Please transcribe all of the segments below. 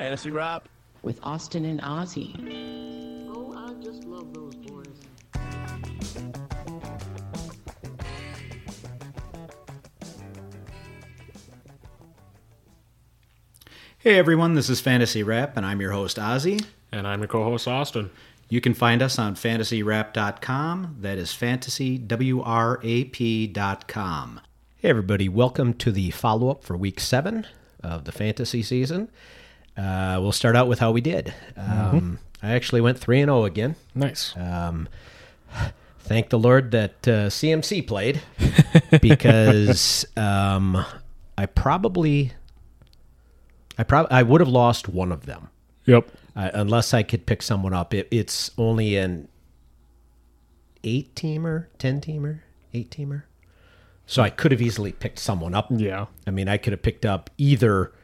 Fantasy Rap with Austin and Ozzy. Oh, I just love those boys. Hey everyone, this is Fantasy Rap, and I'm your host Ozzy. And I'm your co-host Austin. You can find us on fantasyrap.com. That is fantasywrap.com. Hey everybody, welcome to the follow-up for Week 7 of the fantasy season. We'll start out with how we did. I actually went 3-0 again. Nice. Thank the Lord that CMC played, because I would have lost one of them. Yep. Unless I could pick someone up. It's only an 8-teamer. So I could have easily picked someone up. Yeah. I mean, I could have picked up either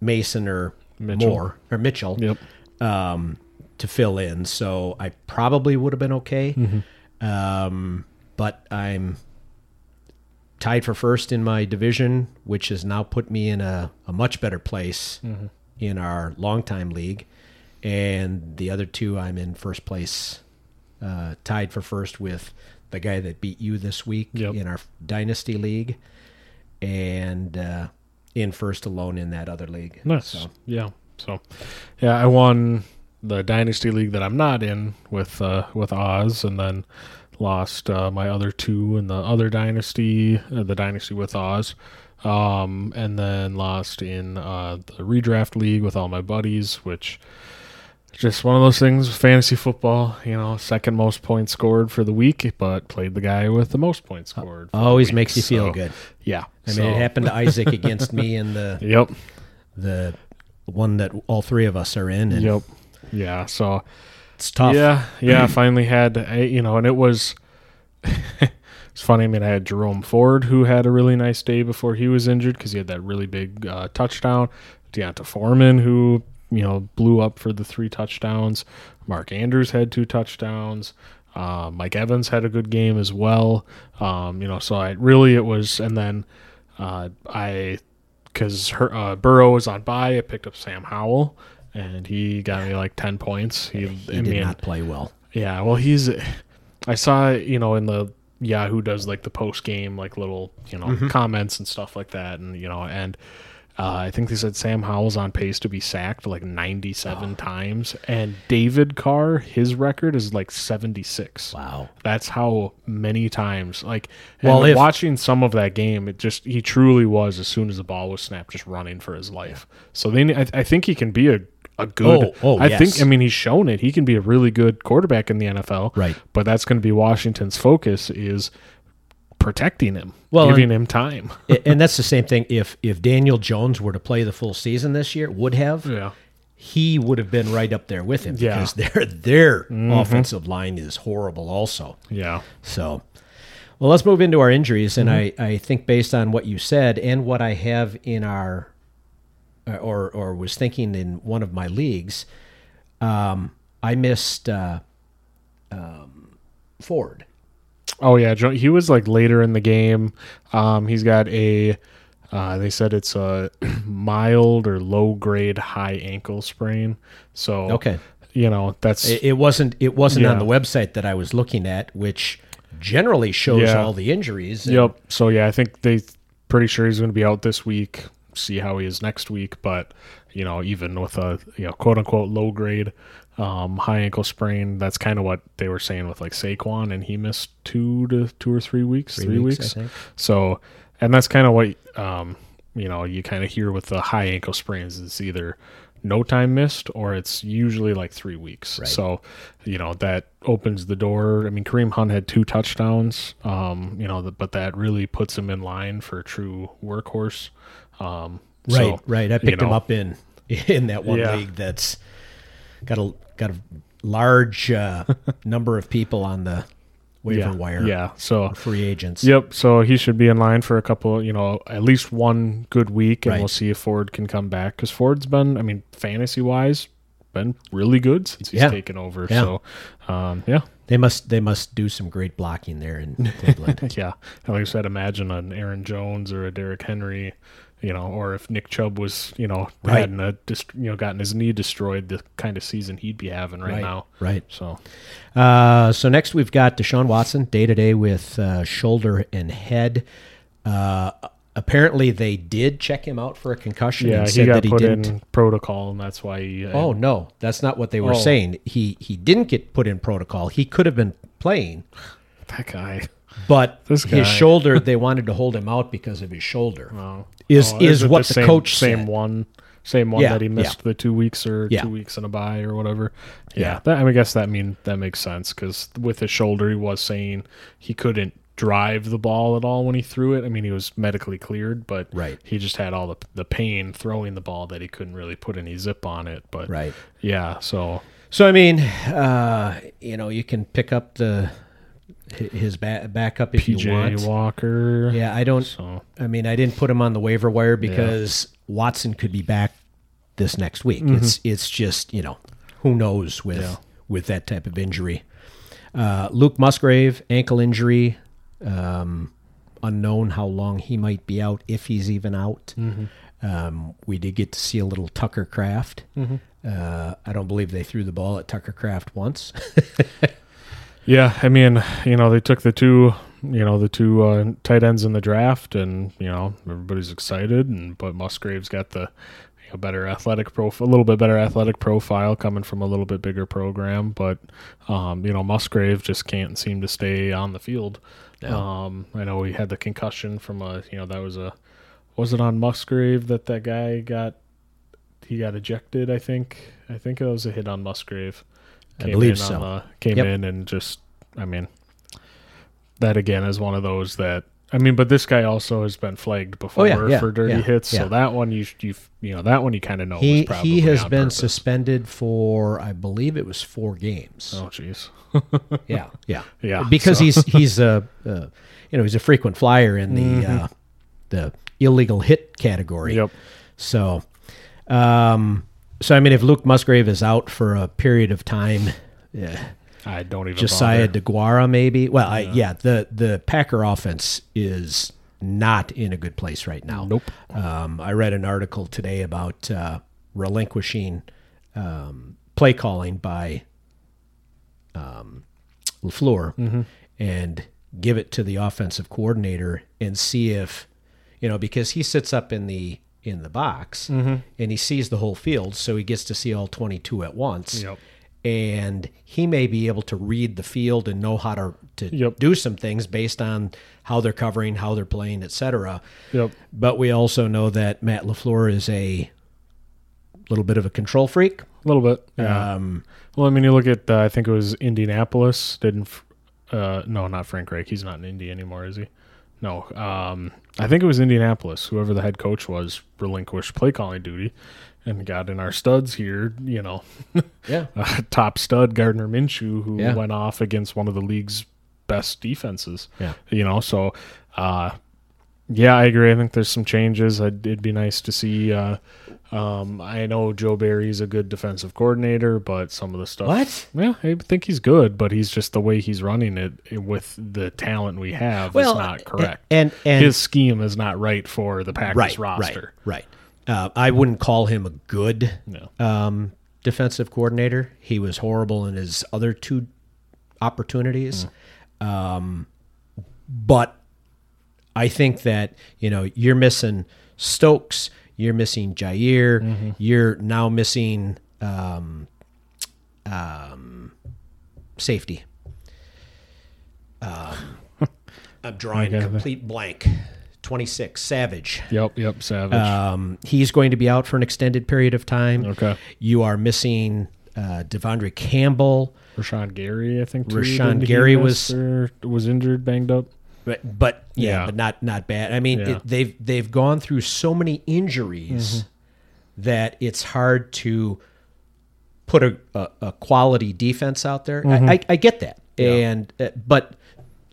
Mason or Mitchell. Mitchell. Yep. To fill in. So I probably would have been okay. Mm-hmm. But I'm tied for first in my division, which has now put me in a much better place in our longtime league. And the other two, I'm in first place, tied for first with the guy that beat you this week in our Dynasty League, and in first alone in that other league. Nice. So, I won the Dynasty League that I'm not in with Oz, and then lost my other two in the other Dynasty, the Dynasty with Oz. And then lost in the redraft league with all my buddies, which just one of those things, fantasy football, you know, second most points scored for the week, but played the guy with the most points scored. Always makes you feel good. Yeah. I mean, it happened to Isaac against me in the one that all three of us are in. And yeah. So it's tough. Yeah. Finally had, and it was... It's funny, I mean, I had Jerome Ford, who had a really nice day before he was injured because he had that really big touchdown. Deonta Foreman, who, blew up for the 3 touchdowns. Mark Andrews had 2 touchdowns. Mike Evans had a good game as well. Because Burrow was on bye, I picked up Sam Howell, and he got me like 10 points. He did not play well. Yeah, well, I saw, in the... Yahoo does like the post game, like little, comments and stuff like that. And, I think they said Sam Howell's on pace to be sacked like 97 times. And David Carr, his record is like 76. Wow. That's how many times. Watching some of that game, he truly was, as soon as the ball was snapped, just running for his life. So then I think he can be a good. He's shown it. He can be a really good quarterback in the NFL. Right. But that's going to be Washington's focus, is protecting him, giving him time. And that's the same thing. If Daniel Jones were to play the full season this year, he would have been right up there with him, because their offensive line is horrible also. Yeah. So, well, let's move into our injuries. And I think based on what you said and what I have in our, or was thinking in one of my leagues, I missed Ford. Oh yeah, he was like later in the game. He's got they said it's a mild or low grade high ankle sprain. So okay, that's it wasn't on the website that I was looking at, which generally shows all the injuries. So I think they pretty sure he's going to be out this week. See how he is next week, but even with a quote unquote low grade high ankle sprain, that's kind of what they were saying with like Saquon, and he missed 2 to 3 weeks. Three weeks. So, and that's kind of what you kind of hear with the high ankle sprains, is either no time missed or it's usually like 3 weeks. Right. So, that opens the door. I mean, Kareem Hunt had 2 touchdowns, but that really puts him in line for a true workhorse. I picked him up in that one league that's got a large number of people on the waiver wire. Yeah, so free agents. Yep. So he should be in line for a couple, at least one good week, and we'll see if Ford can come back, because Ford's been, fantasy wise, been really good since he's taken over. Yeah. So, They must do some great blocking there in Cleveland. Yeah. Like I said, imagine an Aaron Jones or a Derrick Henry, you know, or if Nick Chubb was, you know, right. hadn't gotten his knee destroyed, the kind of season he'd be having right now. Right. So next we've got Deshaun Watson day-to-day with shoulder and head. Apparently they did check him out for a concussion. Yeah, and said he got put in protocol, and that's why he... oh, no, that's not what they were saying. He didn't get put in protocol. He could have been playing. That guy. But his shoulder, they wanted to hold him out because of his shoulder, is what the coach said. Same one that he missed the 2 weeks or 2 weeks in a bye or whatever. Yeah. I guess that makes sense because with his shoulder, he was saying he couldn't drive the ball at all when he threw it. I mean, he was medically cleared, but he just had all the pain throwing the ball that he couldn't really put any zip on it. But So, I mean, you know, you can pick up his backup if PJ you want. PJ Walker. Yeah, I don't. So. I mean, I didn't put him on the waiver wire because Watson could be back this next week. Mm-hmm. It's just, you know, who knows with that type of injury. Luke Musgrave, ankle injury. Unknown how long he might be out, if he's even out. Mm-hmm. We did get to see a little Tucker Kraft. Mm-hmm. I don't believe they threw the ball at Tucker Kraft once. Yeah, I mean, you know, they took the two tight ends in the draft, and you know everybody's excited, but Musgrave's got the a little bit better athletic profile coming from a little bit bigger program, but you know Musgrave just can't seem to stay on the field. No. I know he had the concussion from was it on Musgrave that guy got ejected? I think it was a hit on Musgrave. I believe so. Came in and just, I mean, that again is one of those that, I mean, but this guy also has been flagged before for dirty hits. Yeah. So that one, you kind of know was probably he has been suspended for, I believe it was 4 games. Oh, jeez. yeah. Because he's a frequent flyer in the illegal hit category. Yep. So, I mean, if Luke Musgrave is out for a period of time, I don't even. Josiah DeGuara, maybe. Well, yeah. The Packer offense is not in a good place right now. Nope. I read an article today about relinquishing play calling by LaFleur and give it to the offensive coordinator and see if, you know, because he sits up in the box and he sees the whole field, so he gets to see all 22 at once. Yep. And he may be able to read the field and know how to do some things based on how they're covering, how they're playing, et cetera. Yep. But we also know that Matt LaFleur is a little bit of a control freak. A little bit. Yeah. Well, I mean, you look at, I think it was Indianapolis. No, not Frank Reich. He's not in Indy anymore, is he? No, I think it was Indianapolis, whoever the head coach was, relinquished play calling duty and got in our studs here, you know. Yeah. Top stud, Gardner Minshew, who went off against one of the league's best defenses. Yeah. You know, so, I agree. I think there's some changes. It'd be nice to see. I know Joe Barry's a good defensive coordinator, but some of the stuff... What? Yeah, I think he's good, but he's just the way he's running it with the talent we have is not correct. And his scheme is not right for the Packers roster. Right. I wouldn't call him a good defensive coordinator. He was horrible in his other 2 opportunities. Mm. But I think that, you know, you're missing Stokes... You're missing Jair. Mm-hmm. You're now missing safety. I'm drawing a complete blank. 26, Savage. Yep, Savage. He's going to be out for an extended period of time. Okay. You are missing Devondre Campbell. Rashan Gary, I think, too. Rashan Gary was injured, banged up. But not bad. I mean, they've gone through so many injuries that it's hard to put a quality defense out there. Mm-hmm. I get that, but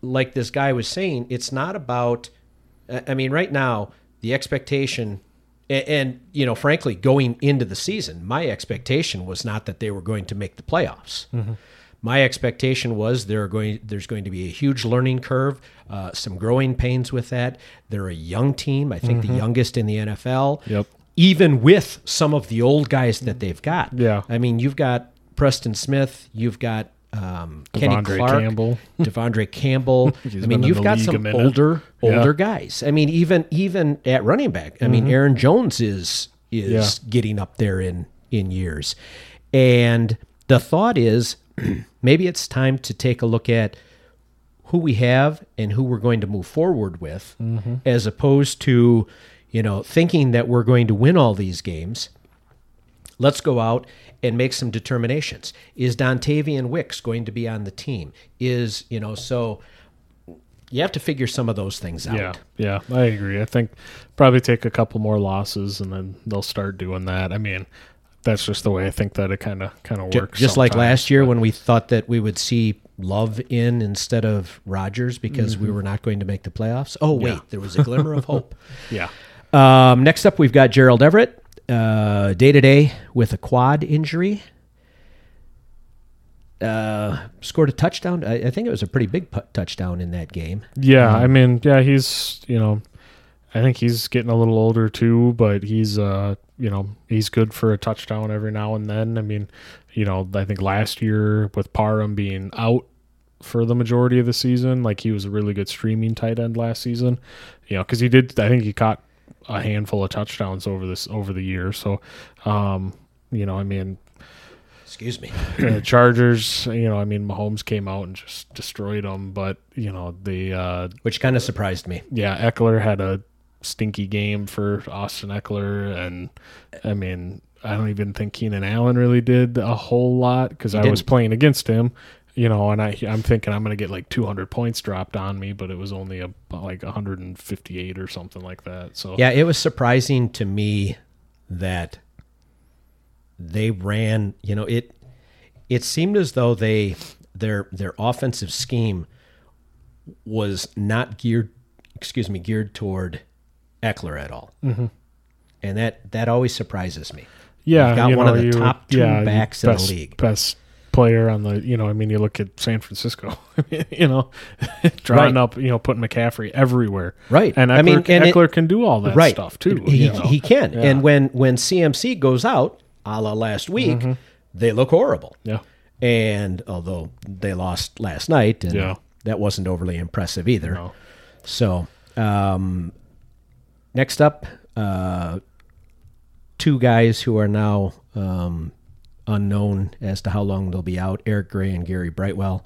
like this guy was saying, it's not about. I mean, right now the expectation, and you know, frankly, going into the season, my expectation was not that they were going to make the playoffs. Mm-hmm. My expectation was there's going to be a huge learning curve, some growing pains with that. They're a young team, I think the youngest in the NFL, even with some of the old guys that they've got. Yeah. I mean, you've got Preston Smith, you've got Kenny Clark, Campbell. Devondre Campbell. I mean, you've got some older guys. I mean, even at running back, I mean, Aaron Jones is getting up there in years. And the thought is maybe it's time to take a look at who we have and who we're going to move forward with, as opposed to, thinking that we're going to win all these games. Let's go out and make some determinations. Is Dontavian Wicks going to be on the team? So you have to figure some of those things out. Yeah, I agree. I think probably take a couple more losses and then they'll start doing that. I mean, that's just the way I think that it kind of works. Just like last year when we thought that we would see Love in instead of Rodgers because we were not going to make the playoffs. Oh, wait, there was a glimmer of hope. Yeah. Next up, we've got Gerald Everett. Day-to-day with a quad injury. Scored a touchdown. I think it was a pretty big touchdown in that game. Yeah, he's, I think he's getting a little older too, but he's, he's good for a touchdown every now and then. I mean, I think last year with Parham being out for the majority of the season, like he was a really good streaming tight end last season, because he caught a handful of touchdowns over the year. So, excuse me, Chargers, Mahomes came out and just destroyed them, but which kind of surprised me. Yeah. Eckler had a stinky game for Austin Eckler. And I don't even think Keenan Allen really did a whole lot because I was playing against him, and I'm thinking I'm going to get like 200 points dropped on me, but it was only like 158 or something like that. So yeah, it was surprising to me that they ran. It seemed as though their offensive scheme was not geared toward Eckler at all, and that always surprises me. Yeah, you've got one of the top two backs in the league. Best player on the, you look at San Francisco, drawing up, putting McCaffrey everywhere. Right. And Eckler can do all that stuff too. He can. Yeah. And when CMC goes out, a la last week, they look horrible. Yeah. And although they lost last night, and that wasn't overly impressive either. No. So, next up, two guys who are now, unknown as to how long they'll be out, Eric Gray and Gary Brightwell.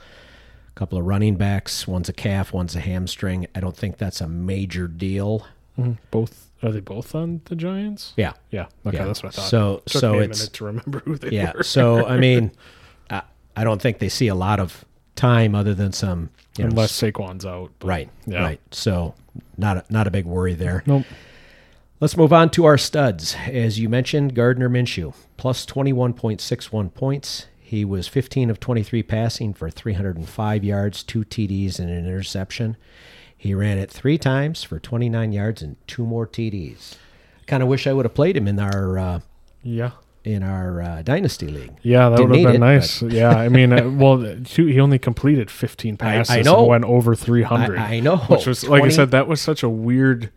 A couple of running backs, one's a calf, one's a hamstring. I don't think that's a major deal. Both, are they both on the Giants? Yeah. Yeah. Okay, that's what I thought. It took me a minute to remember who they were. Yeah, so I don't think they see a lot of time other than some... unless Saquon's out. Right, right. So not a big worry there. Nope. Let's move on to our studs. As you mentioned, Gardner Minshew, plus 21.61 points. He was 15 of 23 passing for 305 yards, 2 TDs, and an interception. He ran it 3 times for 29 yards and 2 more TDs. Kind of wish I would have played him in our dynasty league. Yeah, that would have been nice. Yeah, he only completed 15 passes and went over 300. I know. Which was, like I said, that was such a weird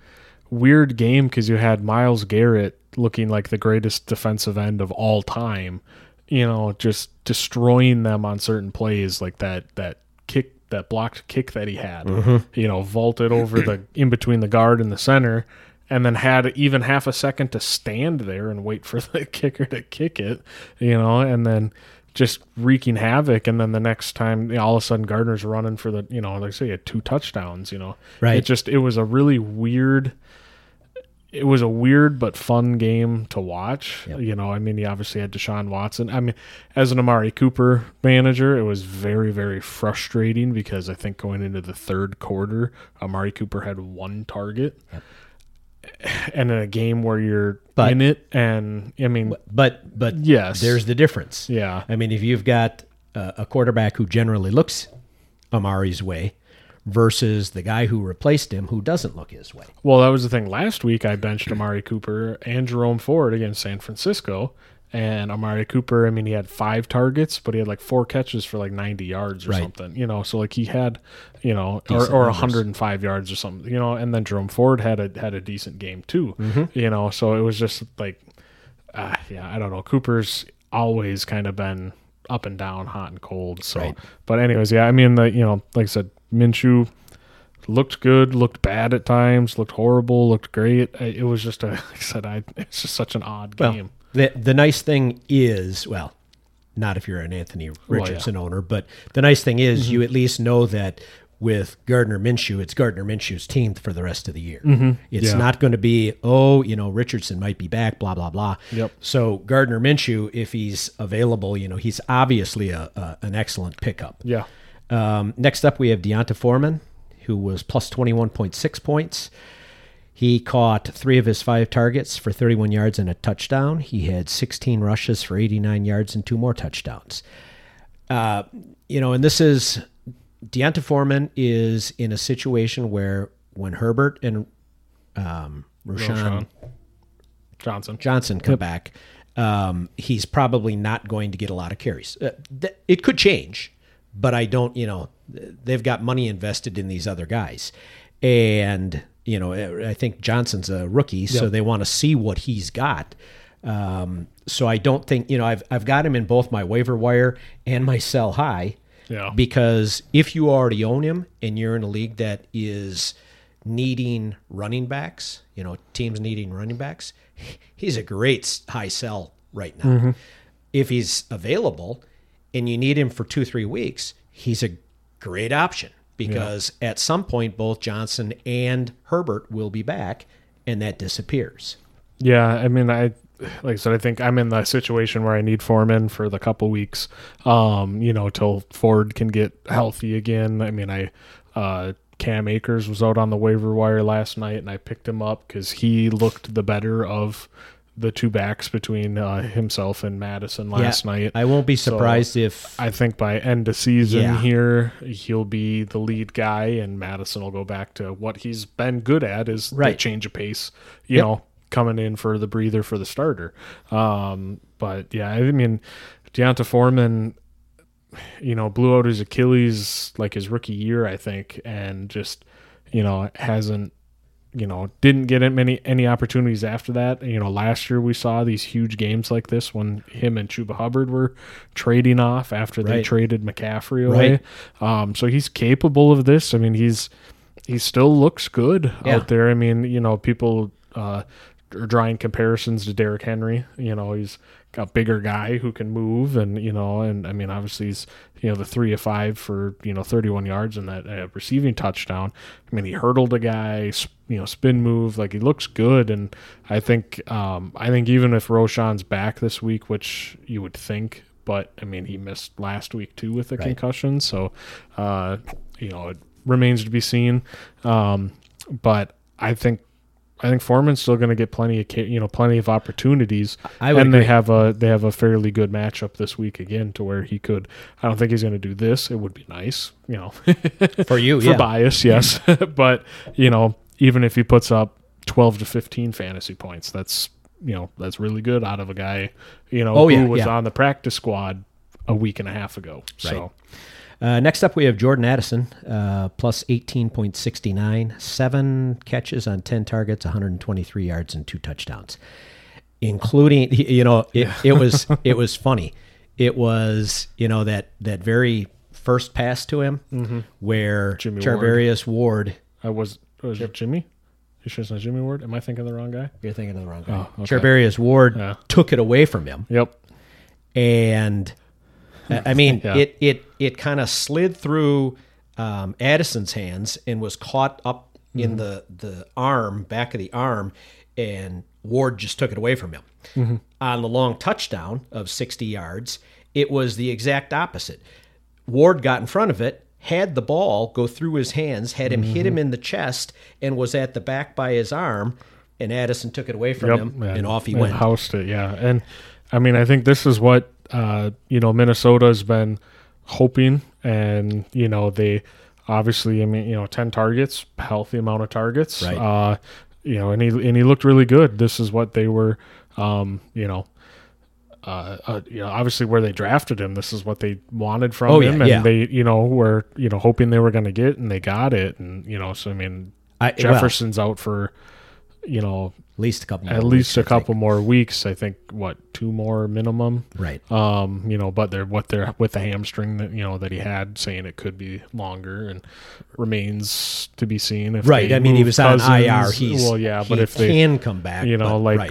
game because you had Myles Garrett looking like the greatest defensive end of all time, just destroying them on certain plays, like that kick, that blocked kick that he had, vaulted over the in between the guard and the center, and then had even half a second to stand there and wait for the kicker to kick it, and then just wreaking havoc. And then the next time, all of a sudden Gardner's running for the, like I say, he had 2 touchdowns, Right. It was a really weird... It was a weird but fun game to watch. Yep. He obviously had Deshaun Watson. As an Amari Cooper manager, it was very, very frustrating because I think going into the third quarter, Amari Cooper had 1 target. Yep. And in a game where you're in it, and yes, there's the difference. Yeah. If you've got a quarterback who generally looks Amari's way versus the guy who replaced him who doesn't look his way. Well, that was the thing. Last week I benched Amari Cooper and Jerome Ford against San Francisco, And Amari Cooper, I mean, he had 5 targets, but he had like 4 catches for like 90 yards or something, you know. So like he had, you know, or 105 yards or something, you know. And then Jerome Ford had a decent game too, you know. So it was just like, yeah, I don't know. Cooper's always kind of been up and down, hot and cold. So, but anyways, yeah, I mean, you know, like I said, Minshew looked good, looked bad at times, looked horrible, looked great. It was just it's just such an odd game. The nice thing is, well, not if you're an Anthony Richardson owner, but the nice thing is you at least know that with Gardner Minshew, it's Gardner Minshew's team for the rest of the year. It's not going to be, oh, you know, Richardson might be back, blah, blah, blah. So Gardner Minshew, if he's available, you know, he's obviously an excellent pickup. Next up, we have Deonta Foreman, who was plus 21.6 points. He caught 3 of his 5 targets for 31 yards and a touchdown. He had 16 rushes for 89 yards and 2 more touchdowns. You know, and this is, Deonta Foreman is in a situation where when Herbert and Rashan Johnson come back, he's probably not going to get a lot of carries. It could change, but I don't, you know, they've got money invested in these other guys. And, you know, I think Johnson's a rookie, so they want to see what he's got. So I don't think, you know, I've got him in both my waiver wire and my sell high. Because if you already own him and you're in a league that is needing running backs, you know, teams needing running backs, he's a great high sell right now. If he's available and you need him for 2-3 weeks, he's a great option. Because at some point, both Johnson and Herbert will be back, and that disappears. Yeah, I mean, like I said, I think I'm in the situation where I need Foreman for the couple weeks, you know, till Ford can get healthy again. I mean, Cam Akers was out on the waiver wire last night, and I picked him up because he looked the better of the 2 backs between himself and Madison last night. I won't be surprised if... I think by end of season here, he'll be the lead guy, and Madison will go back to what he's been good at, is the change of pace, you know, coming in for the breather for the starter. But, yeah, I mean, Deonta Foreman, you know, blew out his Achilles like his rookie year, I think, and just, you know, hasn't... you know, didn't get any opportunities after that. You know, last year we saw these huge games like this when him and Chuba Hubbard were trading off after they traded McCaffrey away. So he's capable of this. I mean, he still looks good out there. I mean, you know, people are drawing comparisons to Derrick Henry. You know, he's a bigger guy who can move, and, you know, and I mean, obviously he's, you know, the 3 of 5 for, you know, 31 yards and that receiving touchdown. I mean, he hurdled a guy, you know, spin move, like he looks good. And I think even if Roshan's back this week, which you would think, but I mean, he missed last week too with the concussion. So, you know, it remains to be seen. But I think Foreman's still going to get plenty of opportunities, and agree. they have a fairly good matchup this week again to where he could. I don't think he's going to do this. It would be nice, you know, for you for bias, yes. But you know, even if he puts up 12 to 15 fantasy points, that's, you know, that's really good out of a guy, you know, who was on the practice squad a week and a half ago. So. Next up, we have Jordan Addison, plus 18.69, 7 catches on 10 targets, 123 yards, and 2 touchdowns, including, you know, it was funny. It was, you know, that very first pass to him where Charvarius Ward. Was it Jimmy? You sure it's not Jimmy Ward? Am I thinking of the wrong guy? You're thinking of the wrong guy. Oh, okay. Charvarius Ward took it away from him. And... I mean, it kind of slid through Addison's hands and was caught up in the arm, back of the arm, and Ward just took it away from him. On the long touchdown of 60 yards, it was the exact opposite. Ward got in front of it, had the ball go through his hands, had him hit him in the chest, and was at the back by his arm, and Addison took it away from him, and off he went. Housed it, And, I mean, I think this is what... you know, Minnesota's been hoping, and, you know, they obviously, I mean, you know, 10 targets, healthy amount of targets, you know, and he looked really good. This is what they were, you know, obviously where they drafted him, this is what they wanted from him, and they, were, hoping they were going to get, and they got it, and so I mean, Jefferson's out for, at least a couple, more weeks. I think what, 2 more minimum, right? But they're with the hamstring that that he had, saying it could be longer, and remains to be seen. If right, I mean, he was on IR. But if they can come back,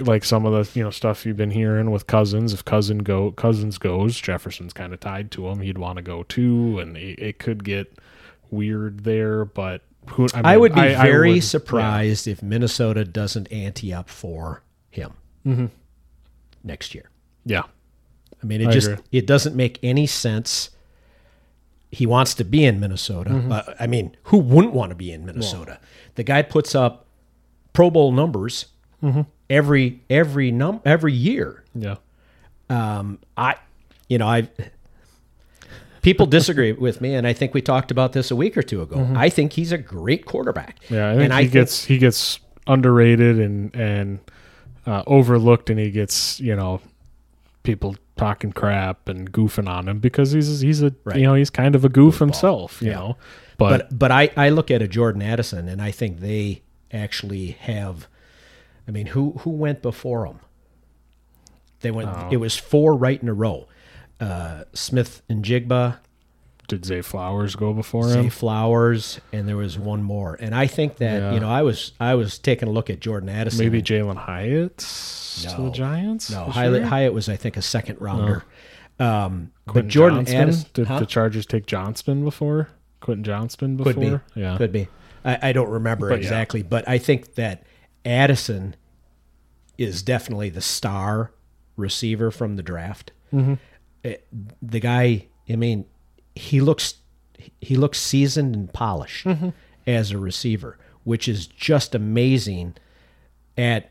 like some of the stuff you've been hearing with Cousins. If Cousins goes, Jefferson's kind of tied to him. He'd want to go too, and it could get weird there, but. I would be surprised if Minnesota doesn't ante up for him next year. Yeah. I mean, it doesn't make any sense. He wants to be in Minnesota. But, I mean, who wouldn't want to be in Minnesota? Yeah. The guy puts up Pro Bowl numbers every year. Yeah. People disagree with me, and I think we talked about this a week or two ago. I think he's a great quarterback. Yeah, I think he gets underrated and overlooked, and he gets people talking crap and goofing on him because he's kind of a goof himself, you know. But I look at a Jordan Addison, and I think they actually have. I mean, who went before him? They went. It was 4 right in a row. Smith and Jigba. Did Zay Flowers go before him? Zay Flowers, and there was one more. And I think that I was taking a look at Jordan Addison. Maybe Jalen Hyatt to the Giants. No, Hyatt was I think a second rounder. No. But Jordan Johnston? Addison. Did the Chargers take Johnston before? Quentin Johnston before? Could be. Yeah, could be. I don't remember exactly, but I think that Addison is definitely the star receiver from the draft. Mm-hmm. The guy, I mean, he looks seasoned and polished as a receiver, which is just amazing. At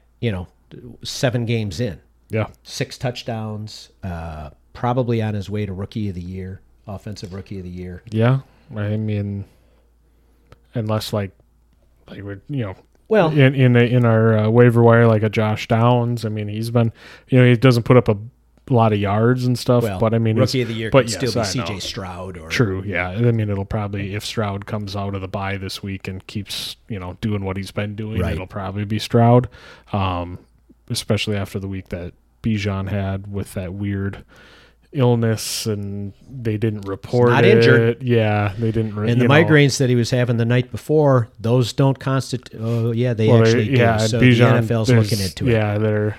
7 games in, 6 touchdowns, probably on his way to Rookie of the Year, Offensive Rookie of the Year. Yeah, I mean, unless like would well in our waiver wire like a Josh Downs. I mean, he's been he doesn't put up a lot of yards and stuff, but I mean, Rookie of the Year could still be CJ Stroud or true. Yeah. I mean, it'll probably, if Stroud comes out of the bye this week and keeps, doing what he's been doing, it'll probably be Stroud. Especially after the week that Bijan had with that weird illness and they didn't report it. Yeah. They didn't. And the migraines that he was having the night before, those don't constitute. Oh yeah. They actually do. So Bijan, the NFL's looking into it. Yeah. They're,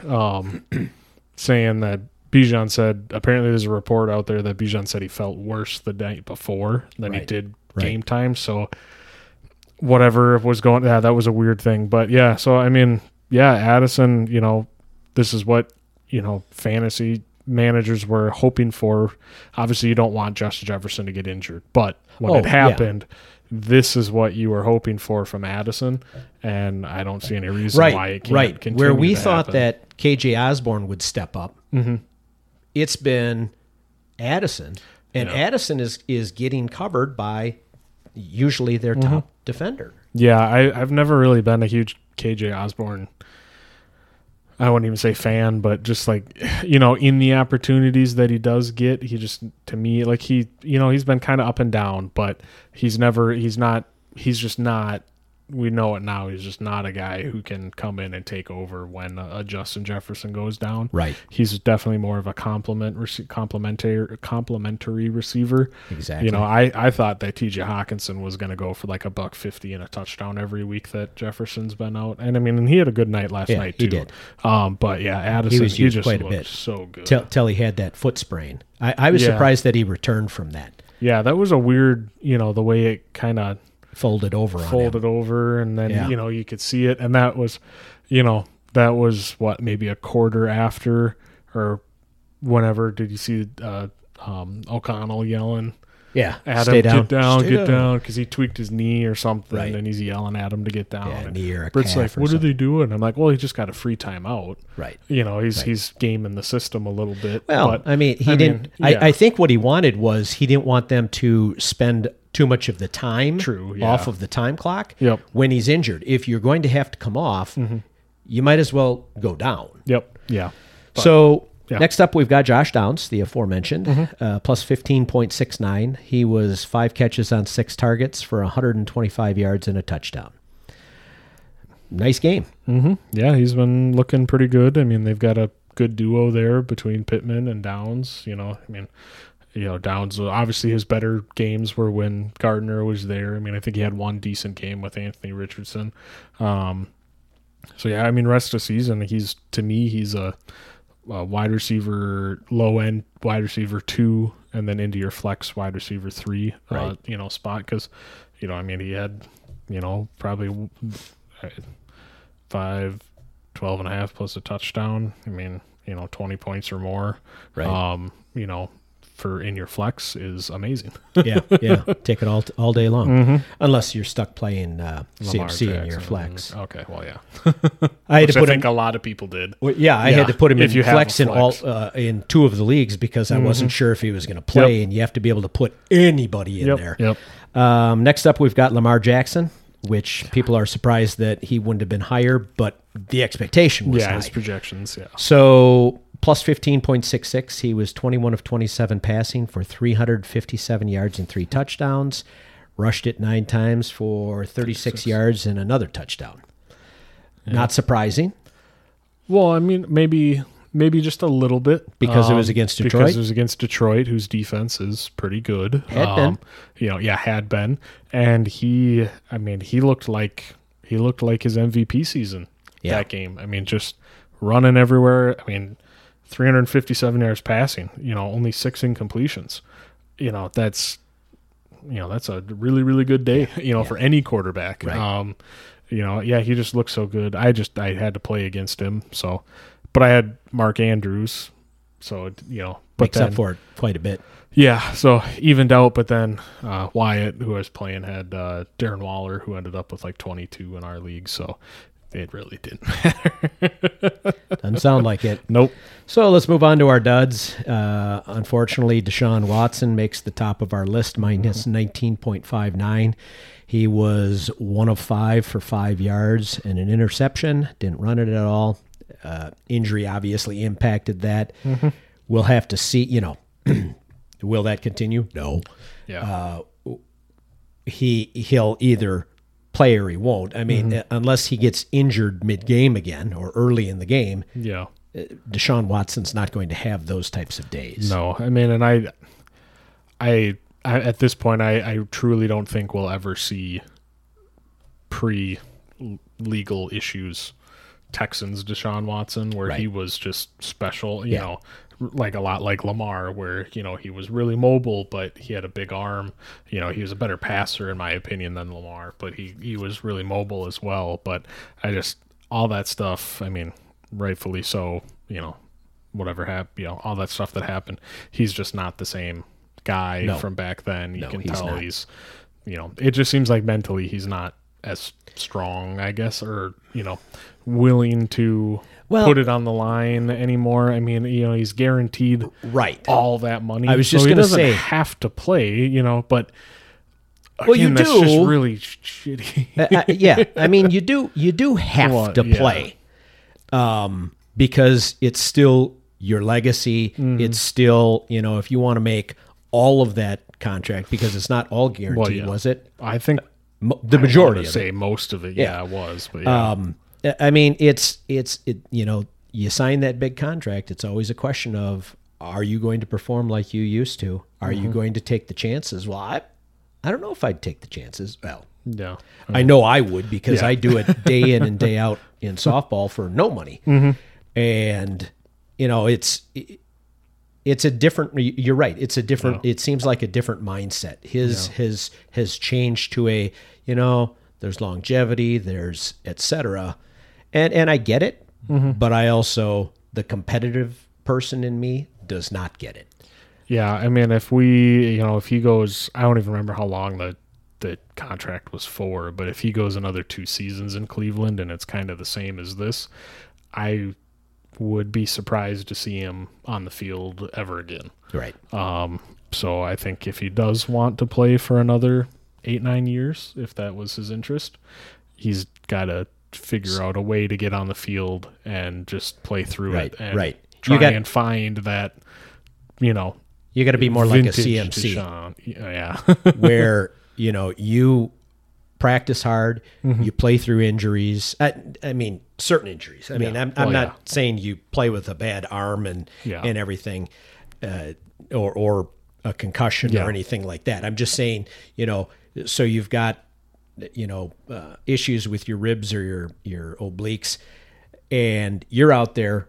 saying that, Bijan said, apparently there's a report out there that Bijan said he felt worse the night before than he did game time. So whatever was going on, that was a weird thing. But, so, I mean, Addison, this is what, fantasy managers were hoping for. Obviously, you don't want Justin Jefferson to get injured. But when it happened, this is what you were hoping for from Addison. And I don't see any reason why it can't continue where we thought that K.J. Osborne would step up. Mm-hmm. It's been Addison, and Addison is getting covered by usually their top defender. Yeah, I've never really been a huge K.J. Osborne, I wouldn't even say fan, but just like, in the opportunities that he does get, he just, to me, like he, he's been kind of up and down, but he's just not. We know it now. He's just not a guy who can come in and take over when a Justin Jefferson goes down. Right. He's definitely more of a complementary receiver. Exactly. I thought that T.J. Hockenson was going to go for like a $150 and a touchdown every week that Jefferson's been out. And I mean, he had a good night last night too. He did. But Addison, he just quite a bit. So good. Till he had that foot sprain. I was surprised that he returned from that. Yeah, that was a weird, the way it kind of folded over and then you could see it, and that was what, maybe a quarter after or whenever. Did you see O'Connell yelling at him, get down, because he tweaked his knee or something, and he's yelling at him to get down, and knee or a Britt's calf like, what are they doing? I'm like, well, he just got a free timeout, he's gaming the system a little bit. Well, but, I mean, I think what he wanted was, he didn't want them to spend too much of the time off of the time clock when he's injured. If you're going to have to come off, you might as well go down. Yep. Yeah. But. So Yeah. Next up, we've got Josh Downs, the aforementioned, plus 15.69. He was 5 catches on 6 targets for 125 yards and a touchdown. Nice game. Mm-hmm. Yeah, he's been looking pretty good. I mean, they've got a good duo there between Pittman and Downs. Downs, obviously his better games were when Gardner was there. I mean, I think he had one decent game with Anthony Richardson. So, yeah, I mean, rest of the season, he's a wide receiver, low-end wide receiver 2, and then into your flex wide receiver 3, right. Spot. Because, he had, probably 5, 12 and a half plus a touchdown. 20 points or more. Right. For in your flex is amazing. yeah. Take it all day long. Mm-hmm. Unless you're stuck playing CMC in your flex. Okay, well, yeah. I think a lot of people did. Well, yeah, I had to put him in flex in all in 2 of the leagues because I wasn't sure if he was going to play, and you have to be able to put anybody in there. Yep. Next up, we've got Lamar Jackson, which people are surprised that he wouldn't have been higher, but the expectation was high. Yeah, his projections, yeah. So... Plus 15.66, he was 21 of 27 passing for 357 yards and 3 touchdowns. Rushed it 9 times for 36 yards and another touchdown. Yeah. Not surprising. Well, I mean, maybe just a little bit. Because it was against Detroit? Because it was against Detroit, whose defense is pretty good. Had been. Had been. And he looked like his MVP season that game. I mean, just running everywhere. 357 yards passing, only 6 incompletions. That's a really, really good day, for any quarterback. Right. He just looked so good. I had to play against him. So, but I had Mark Andrews. So, makes up for it quite a bit. Yeah. So evened out, but then Wyatt, who I was playing, had Darren Waller, who ended up with 22 in our league. So, it really didn't matter. Doesn't sound like it. Nope. So let's move on to our duds. Unfortunately, Deshaun Watson makes the top of our list, minus 19.59. He was 1 of 5 for 5 yards and an interception. Didn't run it at all. Injury obviously impacted that. Mm-hmm. We'll have to see, will that continue? No. Yeah. He'll either... play or he won't. Unless he gets injured mid-game again or early in the game, Deshaun Watson's not going to have those types of days. No, I at this point, I truly don't think we'll ever see pre-legal issues Texans Deshaun Watson, where he was just special, a lot like Lamar, where, he was really mobile, but he had a big arm. He was a better passer, in my opinion, than Lamar, but he was really mobile as well. But all that stuff, rightfully so, whatever happened, all that stuff that happened, he's just not the same guy from back then. You can tell he's it just seems like mentally he's not as strong, I guess, or, willing to... put it on the line anymore. He's guaranteed all that money. I was just going to say. He doesn't have to play, but again, well, that's do. Just really shitty. You do have to play because it's still your legacy. Mm-hmm. It's still, if you want to make all of that contract, because it's not all guaranteed, was it? I think the majority of it. Say most of it, it was. But, yeah. You sign that big contract, it's always a question of, are you going to perform like you used to? Are you going to take the chances? Well, I don't know if I'd take the chances. Well, no. I know I would because I do it day in and day out in softball for no money. Mm-hmm. And, it's a different, you're right. It's a different, it seems like a different mindset. His has changed to a, there's longevity, there's et cetera. And I get it, but I also, the competitive person in me does not get it. Yeah, if we, if he goes, I don't even remember how long the contract was for, but if he goes another 2 seasons in Cleveland and it's kind of the same as this, I would be surprised to see him on the field ever again. Right. So I think if he does want to play for another 8-9 years, if that was his interest, he's got to figure out a way to get on the field and just play through it. And and find that, you know, you got to be more like a CMC, Deshaun. Yeah, where you practice hard, you play through injuries. I mean, certain injuries. I'm not saying you play with a bad arm and everything, or a concussion or anything like that. I'm just saying, so you've got, issues with your ribs or your obliques, and you're out there.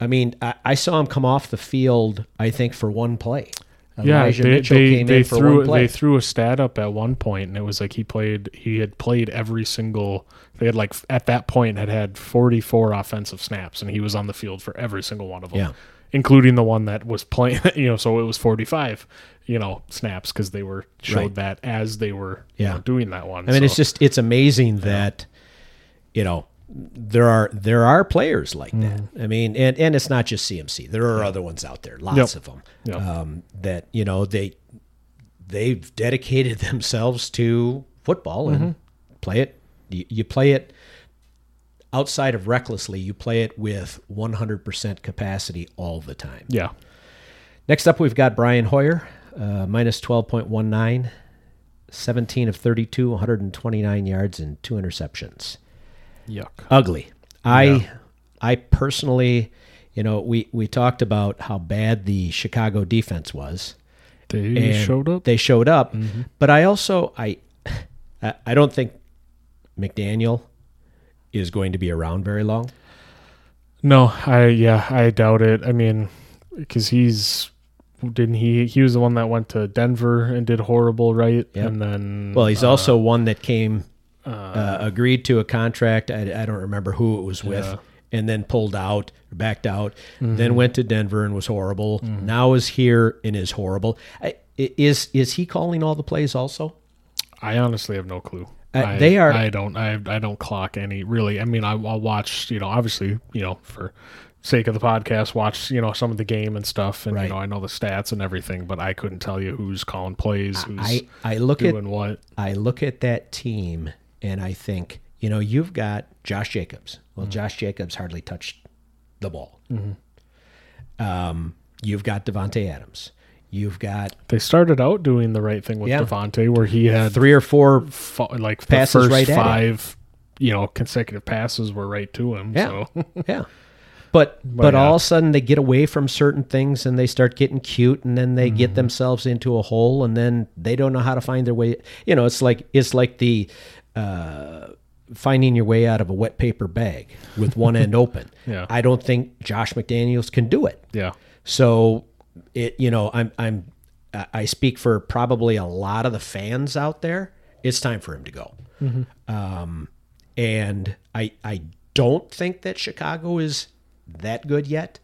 I mean, I saw him come off the field, I think, for one play. Elijah Mitchell came in for one play. They threw a stat up at one point, and it was like he had played every single, they had like at that point had 44 offensive snaps, and he was on the field for every single one of them, including the one that was playing, so it was 45, snaps, because they were showed that as they were doing that one. I mean, it's amazing that, there are players like that. I mean, and it's not just CMC. There are other ones out there, lots of them, that they've dedicated themselves to football and play it. You play it outside of recklessly. You play it with 100% capacity all the time. Yeah. Next up, we've got Brian Hoyer, minus 12.19, 17 of 32, 129 yards and 2 interceptions. Yuck. Ugly. I personally, we talked about how bad the Chicago defense was. They showed up. They showed up. But I also, I don't think McDaniel is going to be around very long. No, I doubt it. I mean, because he was the one that went to Denver and did horrible, right? Yep. And then, well, he's also one that came. Agreed to a contract. I don't remember who it was with, and then pulled out, backed out, then went to Denver and was horrible. Now is here and is horrible. Is he calling all the plays also? I honestly have no clue. I don't clock any really. I mean, I'll watch, obviously, for sake of the podcast, watch, some of the game and stuff. And, I know the stats and everything, but I couldn't tell you who's calling plays, who's doing what. I look at that team. And I think, you've got Josh Jacobs. Well, Josh Jacobs hardly touched the ball. You've got Devontae Adams. You've got... They started out doing the right thing with Devontae, where he had... 3 or 4 like passes, the first right 5, consecutive passes were right to him. Yeah, so. But all of a sudden they get away from certain things and they start getting cute, and then they get themselves into a hole, and then they don't know how to find their way. It's like the... finding your way out of a wet paper bag with one end open. I don't think Josh McDaniels can do it. So I speak for probably a lot of the fans out there. It's time for him to go. And I don't think that Chicago is that good yet.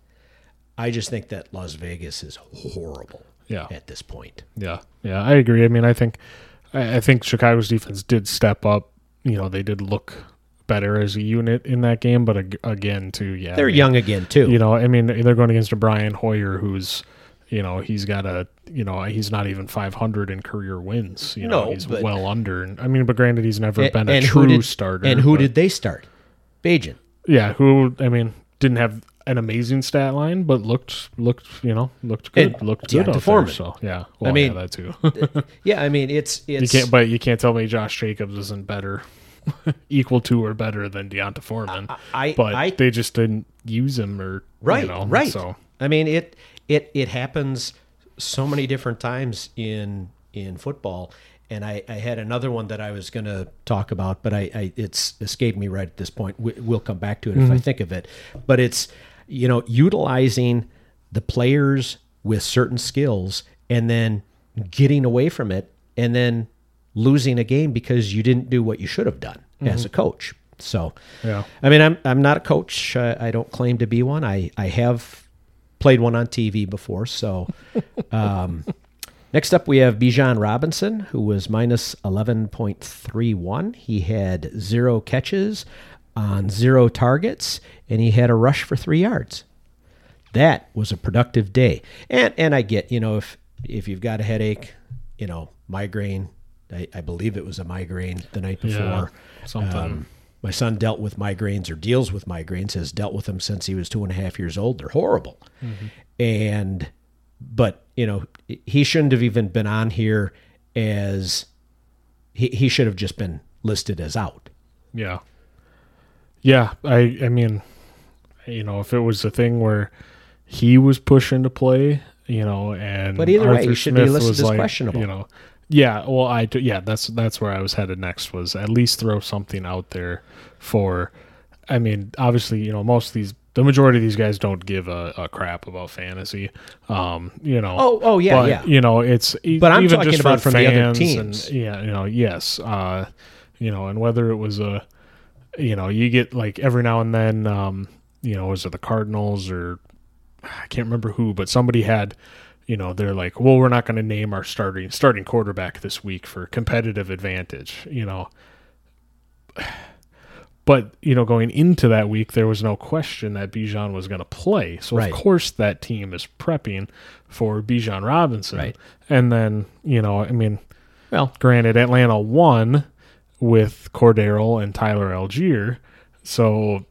I just think that Las Vegas is horrible at this point. Yeah, I agree. I mean, I think Chicago's defense did step up. They did look better as a unit in that game, but again, too, they're young again, too. They're going against a Brian Hoyer who's, he's got he's not even 500 in career wins. He's well under. And, but granted, he's never been a true starter. And who did they start? Bijan. Yeah, who, didn't have an amazing stat line, but looked good. And looked good out there, so that too. It's you can't tell me Josh Jacobs isn't better, equal to or better than Deonta Foreman. But they just didn't use him or right. So it happens so many different times in football. And I had another one that I was going to talk about, but it's escaped me right at this point. We'll come back to it if I think of it. But it's, utilizing the players with certain skills and then getting away from it and then losing a game because you didn't do what you should have done as a coach. So, I'm not a coach. I don't claim to be one. I have played one on TV before, so... Next up, we have Bijan Robinson, who was minus 11.31. He had 0 catches on 0 targets, and he had a rush for 3 yards. That was a productive day. And I get, if you've got a headache, migraine, I believe it was a migraine the night before. Something. My son dealt with migraines or deals with migraines, has dealt with them since he was 2.5 years old. They're horrible. Mm-hmm. But, you know, he shouldn't have even been on here as he should have just been listed as out. Yeah. Yeah. I mean, you know, if it was a thing where he was pushing to play, you know, and but either Arthur way, he should Smith be listed as like, questionable. You know, yeah. Well, that's where I was headed next, was at least throw something out there for. I mean, obviously, you know, the majority of these guys don't give a crap about fantasy. You know. Oh yeah, but, yeah. You know, it's. But I'm even talking just about from the other teams. And, yeah. You know. Yes. You know, and whether it was a, you know, you get like every now and then. You know, was it the Cardinals or I can't remember who, but somebody had, you know, they're like, well, we're not going to name our starting quarterback this week for competitive advantage, you know. But, you know, going into that week, there was no question that Bijan was going to play. So, right. Of course, that team is prepping for Bijan Robinson. Right. And then, you know, I mean, well, granted, Atlanta won with Cordero and Tyler Algier. So,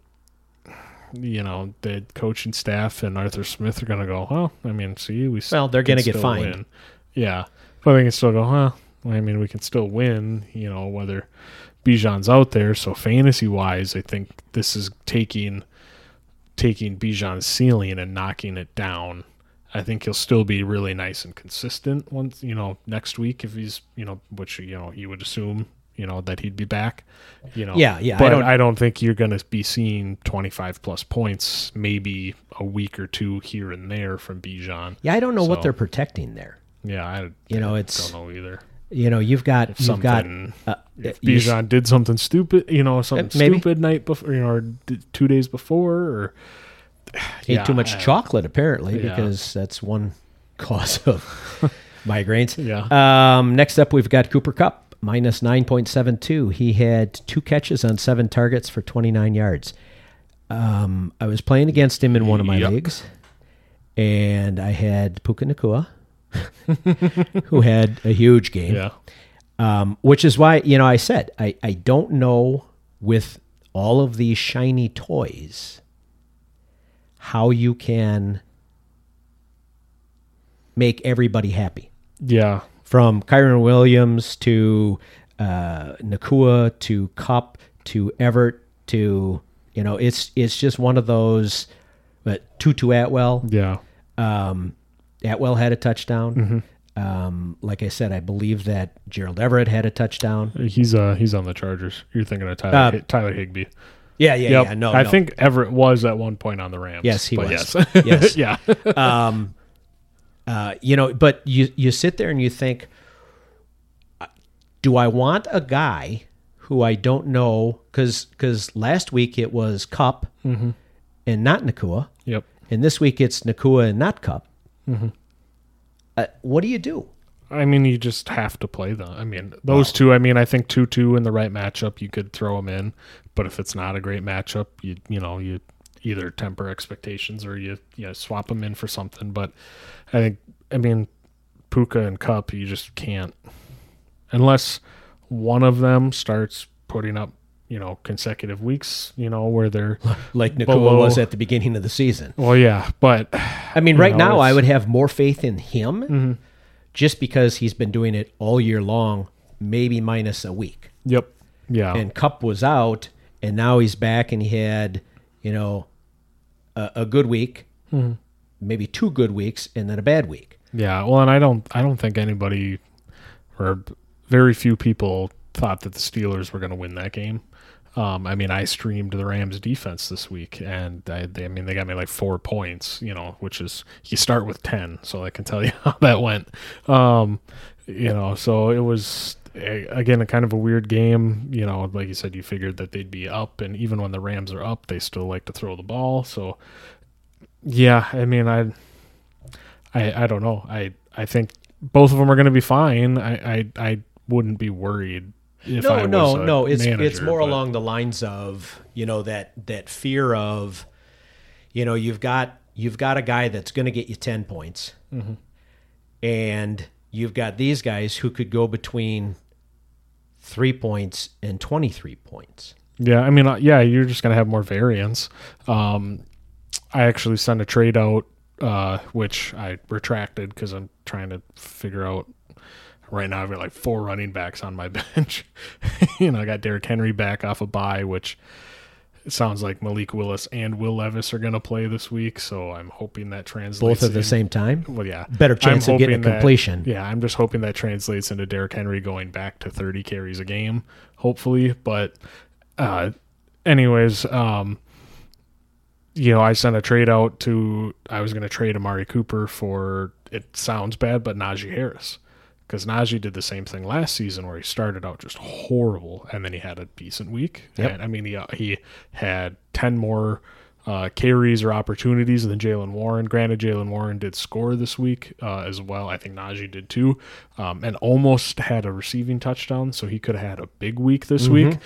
you know, the coaching staff and Arthur Smith are going to go, well, I mean, see, we well, they're going to get fined. Win. Yeah. But they can still go, huh? I mean, we can still win, you know, whether Bijan's out there. So fantasy-wise, I think this is taking Bijan's ceiling and knocking it down. I think he'll still be really nice and consistent once, you know, next week if he's, you know, which, you know, you would assume. You know, that he'd be back, you know. Yeah, yeah. But I don't think you're going to be seeing 25-plus points, maybe a week or two here and there from Bijan. Yeah, I don't know what they're protecting there. Yeah, I don't know either. You know, if Bijan did something stupid, you know, stupid night before, you know, or 2 days before, or... ate too much chocolate, apparently, because that's one cause of migraines. Yeah. Next up, we've got Cooper Kupp. Minus 9.72. He had 2 catches on 7 targets for 29 yards. I was playing against him in one of my leagues, and I had Puka Nacua, who had a huge game, which is why, you know, I said, I don't know with all of these shiny toys how you can make everybody happy. Yeah. From Kyron Williams to Nacua to Kupp to Everett to, you know, it's just one of those. But Tutu Atwell, Atwell had a touchdown. Mm-hmm. Like I said, I believe that Gerald Everett had a touchdown. He's on the Chargers. You're thinking of Tyler Higbee. Yeah. No, I think Everett was at one point on the Rams. Yes, he was. Yes. Yeah. You know, but you sit there and you think, do I want a guy who I don't know? Because last week it was Kupp and not Nacua. Yep. And this week it's Nacua and not Kupp. Mm-hmm. What do you do? I mean, you just have to play them. I mean, those two, I mean, I think 2-2 in the right matchup, you could throw them in. But if it's not a great matchup, you either temper expectations or you swap them in for something. But I think, I mean, Puka and Kupp, you just can't, unless one of them starts putting up, you know, consecutive weeks, you know, where they're like Nacua was at the beginning of the season. Well, yeah, but I mean, right now I would have more faith in him just because he's been doing it all year long, maybe minus a week. Yep. Yeah. And Kupp was out and now he's back and he had, you know, a good week, maybe 2 good weeks, and then a bad week. Yeah, well, and I don't think anybody or very few people thought that the Steelers were going to win that game. I mean, I streamed the Rams defense this week, and they got me like 4 points, you know, which is you start with 10, so I can tell you how that went. You know, so it was... Again, a kind of a weird game, you know, like you said, you figured that they'd be up, and even when the Rams are up, they still like to throw the ball. So, yeah, I mean, I don't know. I think both of them are going to be fine. I wouldn't be worried if I was No. It's more along the lines of, you know, that fear of, you know, you've got a guy that's going to get you 10 points, and you've got these guys who could go between 3 points and 23 points. Yeah, I mean, yeah, you're just going to have more variance. I actually sent a trade out, which I retracted because I'm trying to figure out. Right now, I've got like four running backs on my bench. You know, I got Derrick Henry back off a bye, which it sounds like Malik Willis and Will Levis are going to play this week. So I'm hoping that translates. Both at the same time? Well, yeah. Better chance of getting a completion. Yeah, I'm just hoping that translates into Derrick Henry going back to 30 carries a game, hopefully. But anyways, you know, I sent a trade out to – I was going to trade Amari Cooper for – it sounds bad, but Najee Harris. Because Najee did the same thing last season where he started out just horrible, and then he had a decent week. Yep. And I mean, he had 10 more carries or opportunities than Jaylen Warren. Granted, Jaylen Warren did score this week as well. I think Najee did too, and almost had a receiving touchdown, so he could have had a big week this week.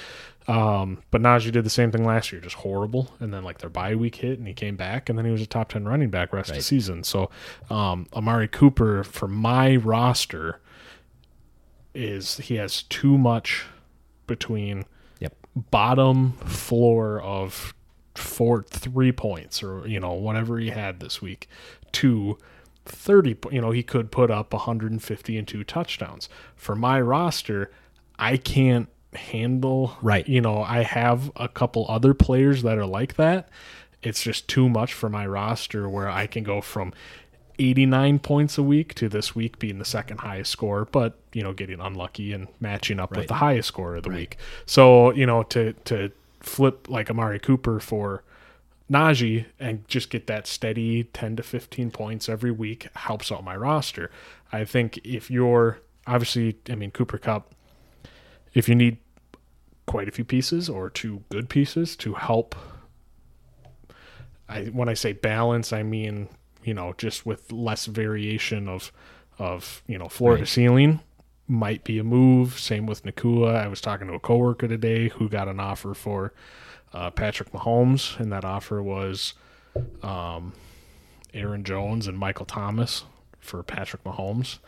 But Najee did the same thing last year, just horrible. And then like their bye week hit and he came back, and then he was a top 10 running back rest of the season. So Amari Cooper for my roster is he has too much between bottom floor of 3 points or, you know, whatever he had this week to 30. You know, he could put up 150 and 2 touchdowns. For my roster, I can't handle, you know, I have a couple other players that are like that. It's just too much for my roster where I can go from 89 points a week to this week being the second highest score, but, you know, getting unlucky and matching up with the highest score of the week. So, you know, to flip like Amari Cooper for Najee and just get that steady 10 to 15 points every week helps out my roster. I think if you're obviously, I mean, Cooper Kupp, if you need quite a few pieces or 2 good pieces to help, when I say balance, I mean, you know, just with less variation of you know, floor to ceiling might be a move. Same with Nakua. I was talking to a coworker today who got an offer for Patrick Mahomes, and that offer was Aaron Jones and Michael Thomas for Patrick Mahomes.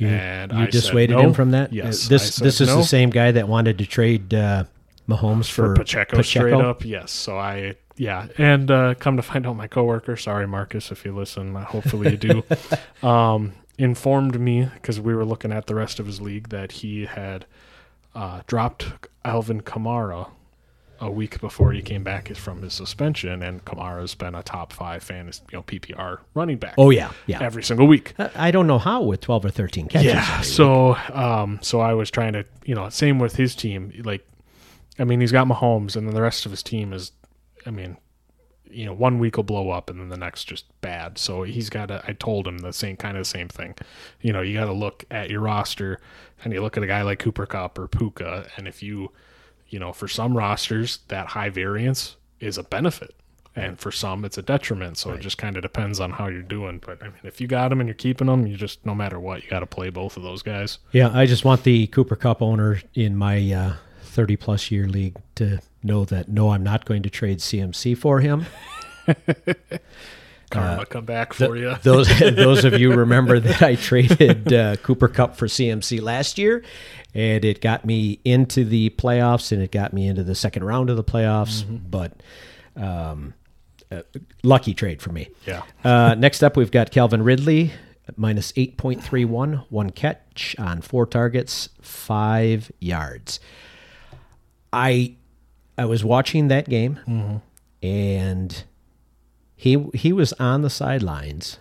And you dissuaded him from that? Yes. This is the same guy that wanted to trade Mahomes for Pacheco straight up. Yes. So and come to find out, my coworker, sorry Marcus, if you listen, hopefully you do, informed me, because we were looking at the rest of his league, that he had dropped Alvin Kamara a week before he came back from his suspension, and Kamara's been a top 5 fantasy, you know, PPR running back. Oh yeah, every single week. I don't know how, with 12 or 13 catches. Yeah, so week. So I was trying to, you know, same with his team. Like, I mean, he's got Mahomes, and then the rest of his team is, I mean, you know, one week will blow up, and then the next just bad. So he's got to. I told him the same thing. You know, you got to look at your roster, and you look at a guy like Cooper Kupp or Puka, and if you. You know, for some rosters, that high variance is a benefit, and for some, it's a detriment. So it just kind of depends on how you're doing. But I mean, if you got them and you're keeping them, you just, no matter what, you got to play both of those guys. Yeah, I just want the Cooper Kupp owner in my 30-plus year league to know that no, I'm not going to trade CMC for him. Karma, come back for you. Those of you remember that I traded Cooper Kupp for CMC last year, and it got me into the playoffs, and it got me into the second round of the playoffs. Mm-hmm. But lucky trade for me. Yeah. Next up, we've got Calvin Ridley, minus 8.31, 1 catch on 4 targets, 5 yards. I was watching that game, and he was on the sidelines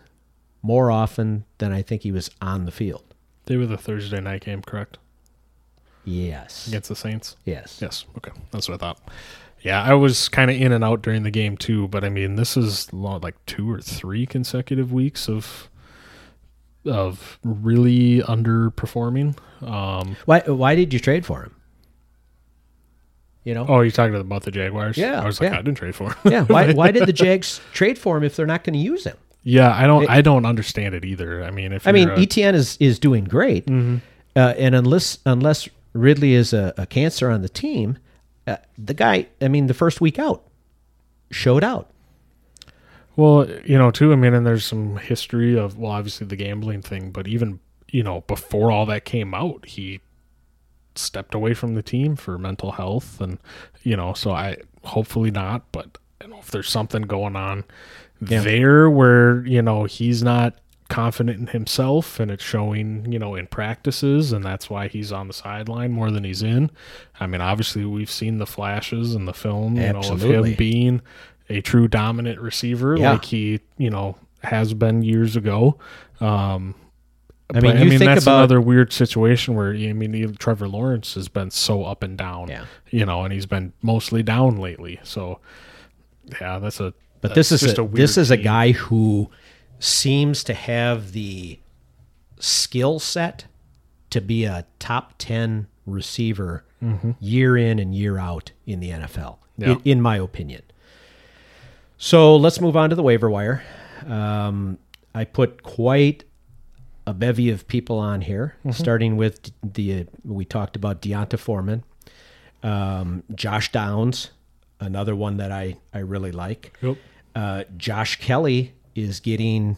more often than I think he was on the field. They were the Thursday night game, correct? Yes. Against the Saints? Yes. Yes. Okay. That's what I thought. Yeah, I was kind of in and out during the game too, but I mean, this is like 2 or 3 consecutive weeks of really underperforming. Why did you trade for him? You know? Oh, you're talking about the Jaguars? Yeah. I was like, I didn't trade for him. Yeah. Why did the Jags trade for him if they're not going to use him? Yeah, I don't understand it either. I mean, ETN is doing great, and unless Ridley is a cancer on the team, the guy, I mean, the first week out, showed out. Well, you know, too, I mean, and there's some history of, well, obviously the gambling thing, but even, you know, before all that came out, he stepped away from the team for mental health, and so I hopefully not, but I don't know if there's something going on there where he's not confident in himself, and it's showing in practices, and that's why he's on the sideline more than he's in. I mean, obviously we've seen the flashes in the film, of him being a true dominant receiver like he has been years ago. I mean, that's about another weird situation where, Trevor Lawrence has been so up and down, and he's been mostly down lately. So, yeah, this is a guy who seems to have the skill set to be a top 10 receiver year in and year out in the NFL, in my opinion. So let's move on to the waiver wire. I put quite a bevy of people on here, starting with we talked about Deonta Foreman, Josh Downs, another one that I really like. Yep. Josh Kelly is getting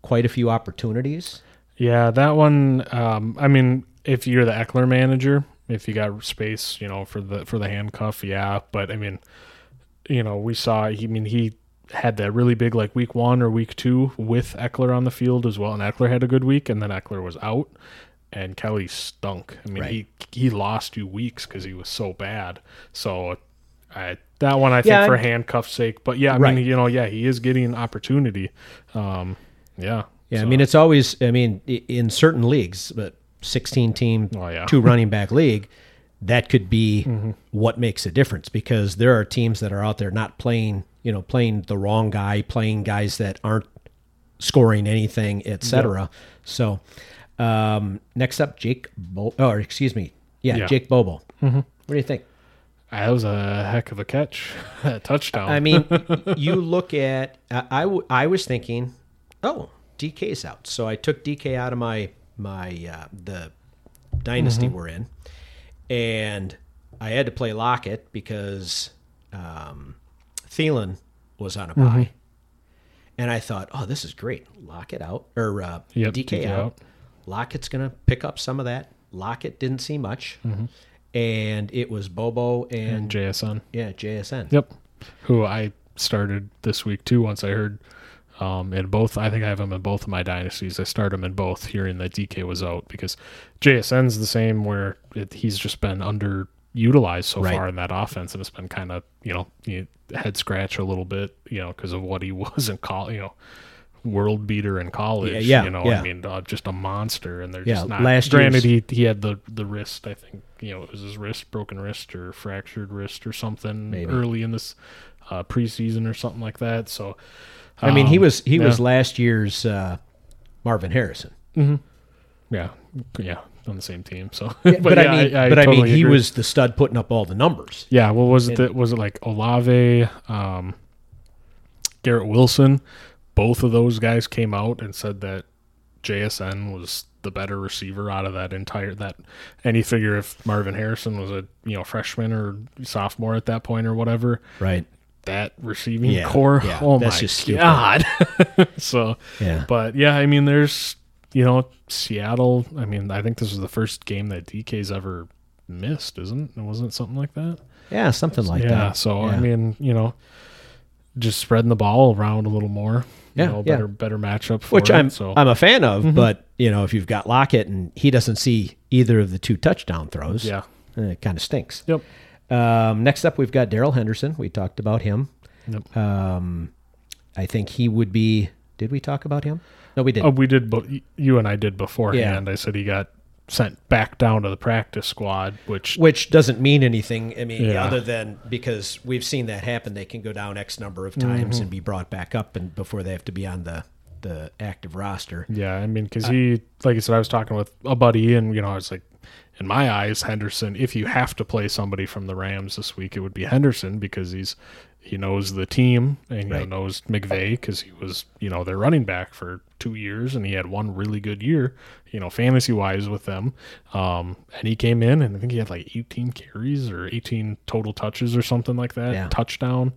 quite a few opportunities. Yeah, that one. I mean, if you're the Eckler manager, if you got space, for the handcuff, But I mean, we saw. He had that really big week one or week two with Eckler on the field as well, and Eckler had a good week, and then Eckler was out and Kelly stunk. He lost 2 weeks because he was so bad. So I think for handcuff's sake, but he is getting opportunity. So. It's always, in certain leagues, but 16 team, 2 running back league, that could be what makes a difference, because there are teams that are out there not playing, playing the wrong guy, playing guys that aren't scoring anything, etc. Yep. So, next up, Jake Bobo. What do you think? That was a heck of a catch, a touchdown. You look at. I was thinking, DK's out, so I took DK out of my the dynasty we're in, and I had to play Lockett because. Thielen was on a bye, and I thought, this is great. Lockett out, or DK out. Lockett's going to pick up some of that. Lockett didn't see much, and it was Bobo and JSN. Yeah, JSN. Yep, who I started this week, too, once I heard in both. I think I have him in both of my dynasties. I start him in both, hearing that DK was out, because JSN's the same where he's just been underutilized far in that offense, and it's been kind of, head scratch a little bit, because of what he was in college, world beater in college, just a monster. And they're just not. Granted, he had the wrist, I think, it was his wrist, broken wrist or fractured wrist or something early in this preseason or something like that. So, he was last year's Marvin Harrison. Yeah. On the same team, so he was the stud putting up all the numbers. Yeah, what was it? Was it like Olave, Garrett Wilson? Both of those guys came out and said that JSN was the better receiver out of that entire that. And you figure if Marvin Harrison was a freshman or sophomore at that point or whatever, right? That receiving core, that's just stupid. God. So there's. Seattle, I think this was the first game that DK's ever missed, isn't it? Wasn't it something like that? Yeah, something like that. Yeah, so, just spreading the ball around a little more. Better matchup for which I'm a fan of, but, if you've got Lockett and he doesn't see either of the 2 touchdown throws, it kind of stinks. Yep. Next up, we've got Darrell Henderson. We talked about him. Yep. I think he would be... Did we talk about him? No, we didn't. Oh, we did. You and I did beforehand. Yeah. I said he got sent back down to the practice squad, which doesn't mean anything. Other than because we've seen that happen. They can go down X number of times and be brought back up, and before they have to be on the active roster. Yeah, because he, like I said, I was talking with a buddy, and I was like, in my eyes, Henderson. If you have to play somebody from the Rams this week, it would be Henderson, because he knows the team, and knows McVay, because he was, their running back for 2 years, and he had one really good year, fantasy-wise with them. And he came in, and I think he had 18 carries or 18 total touches or something like that, touchdown.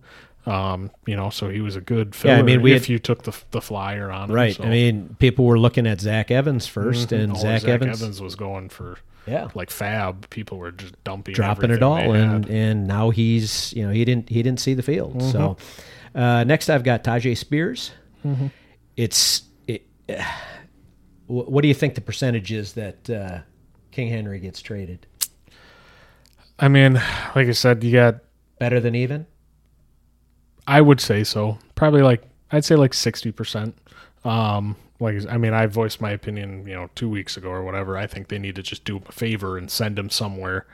So he was a good filler you took the flyer on him. Right. So. I mean, people were looking at Zach Evans first, mm-hmm. and Zach Evans was going for fab. People were just dropping it all, and now he's he didn't see the field. Mm-hmm. So next I've got Tajay Spears. Mm-hmm. What do you think the percentage is that King Henry gets traded? I mean, like I said, you got better than even. I would say so. Probably I'd say 60%. I voiced my opinion, 2 weeks ago or whatever. I think they need to just do him a favor and send him somewhere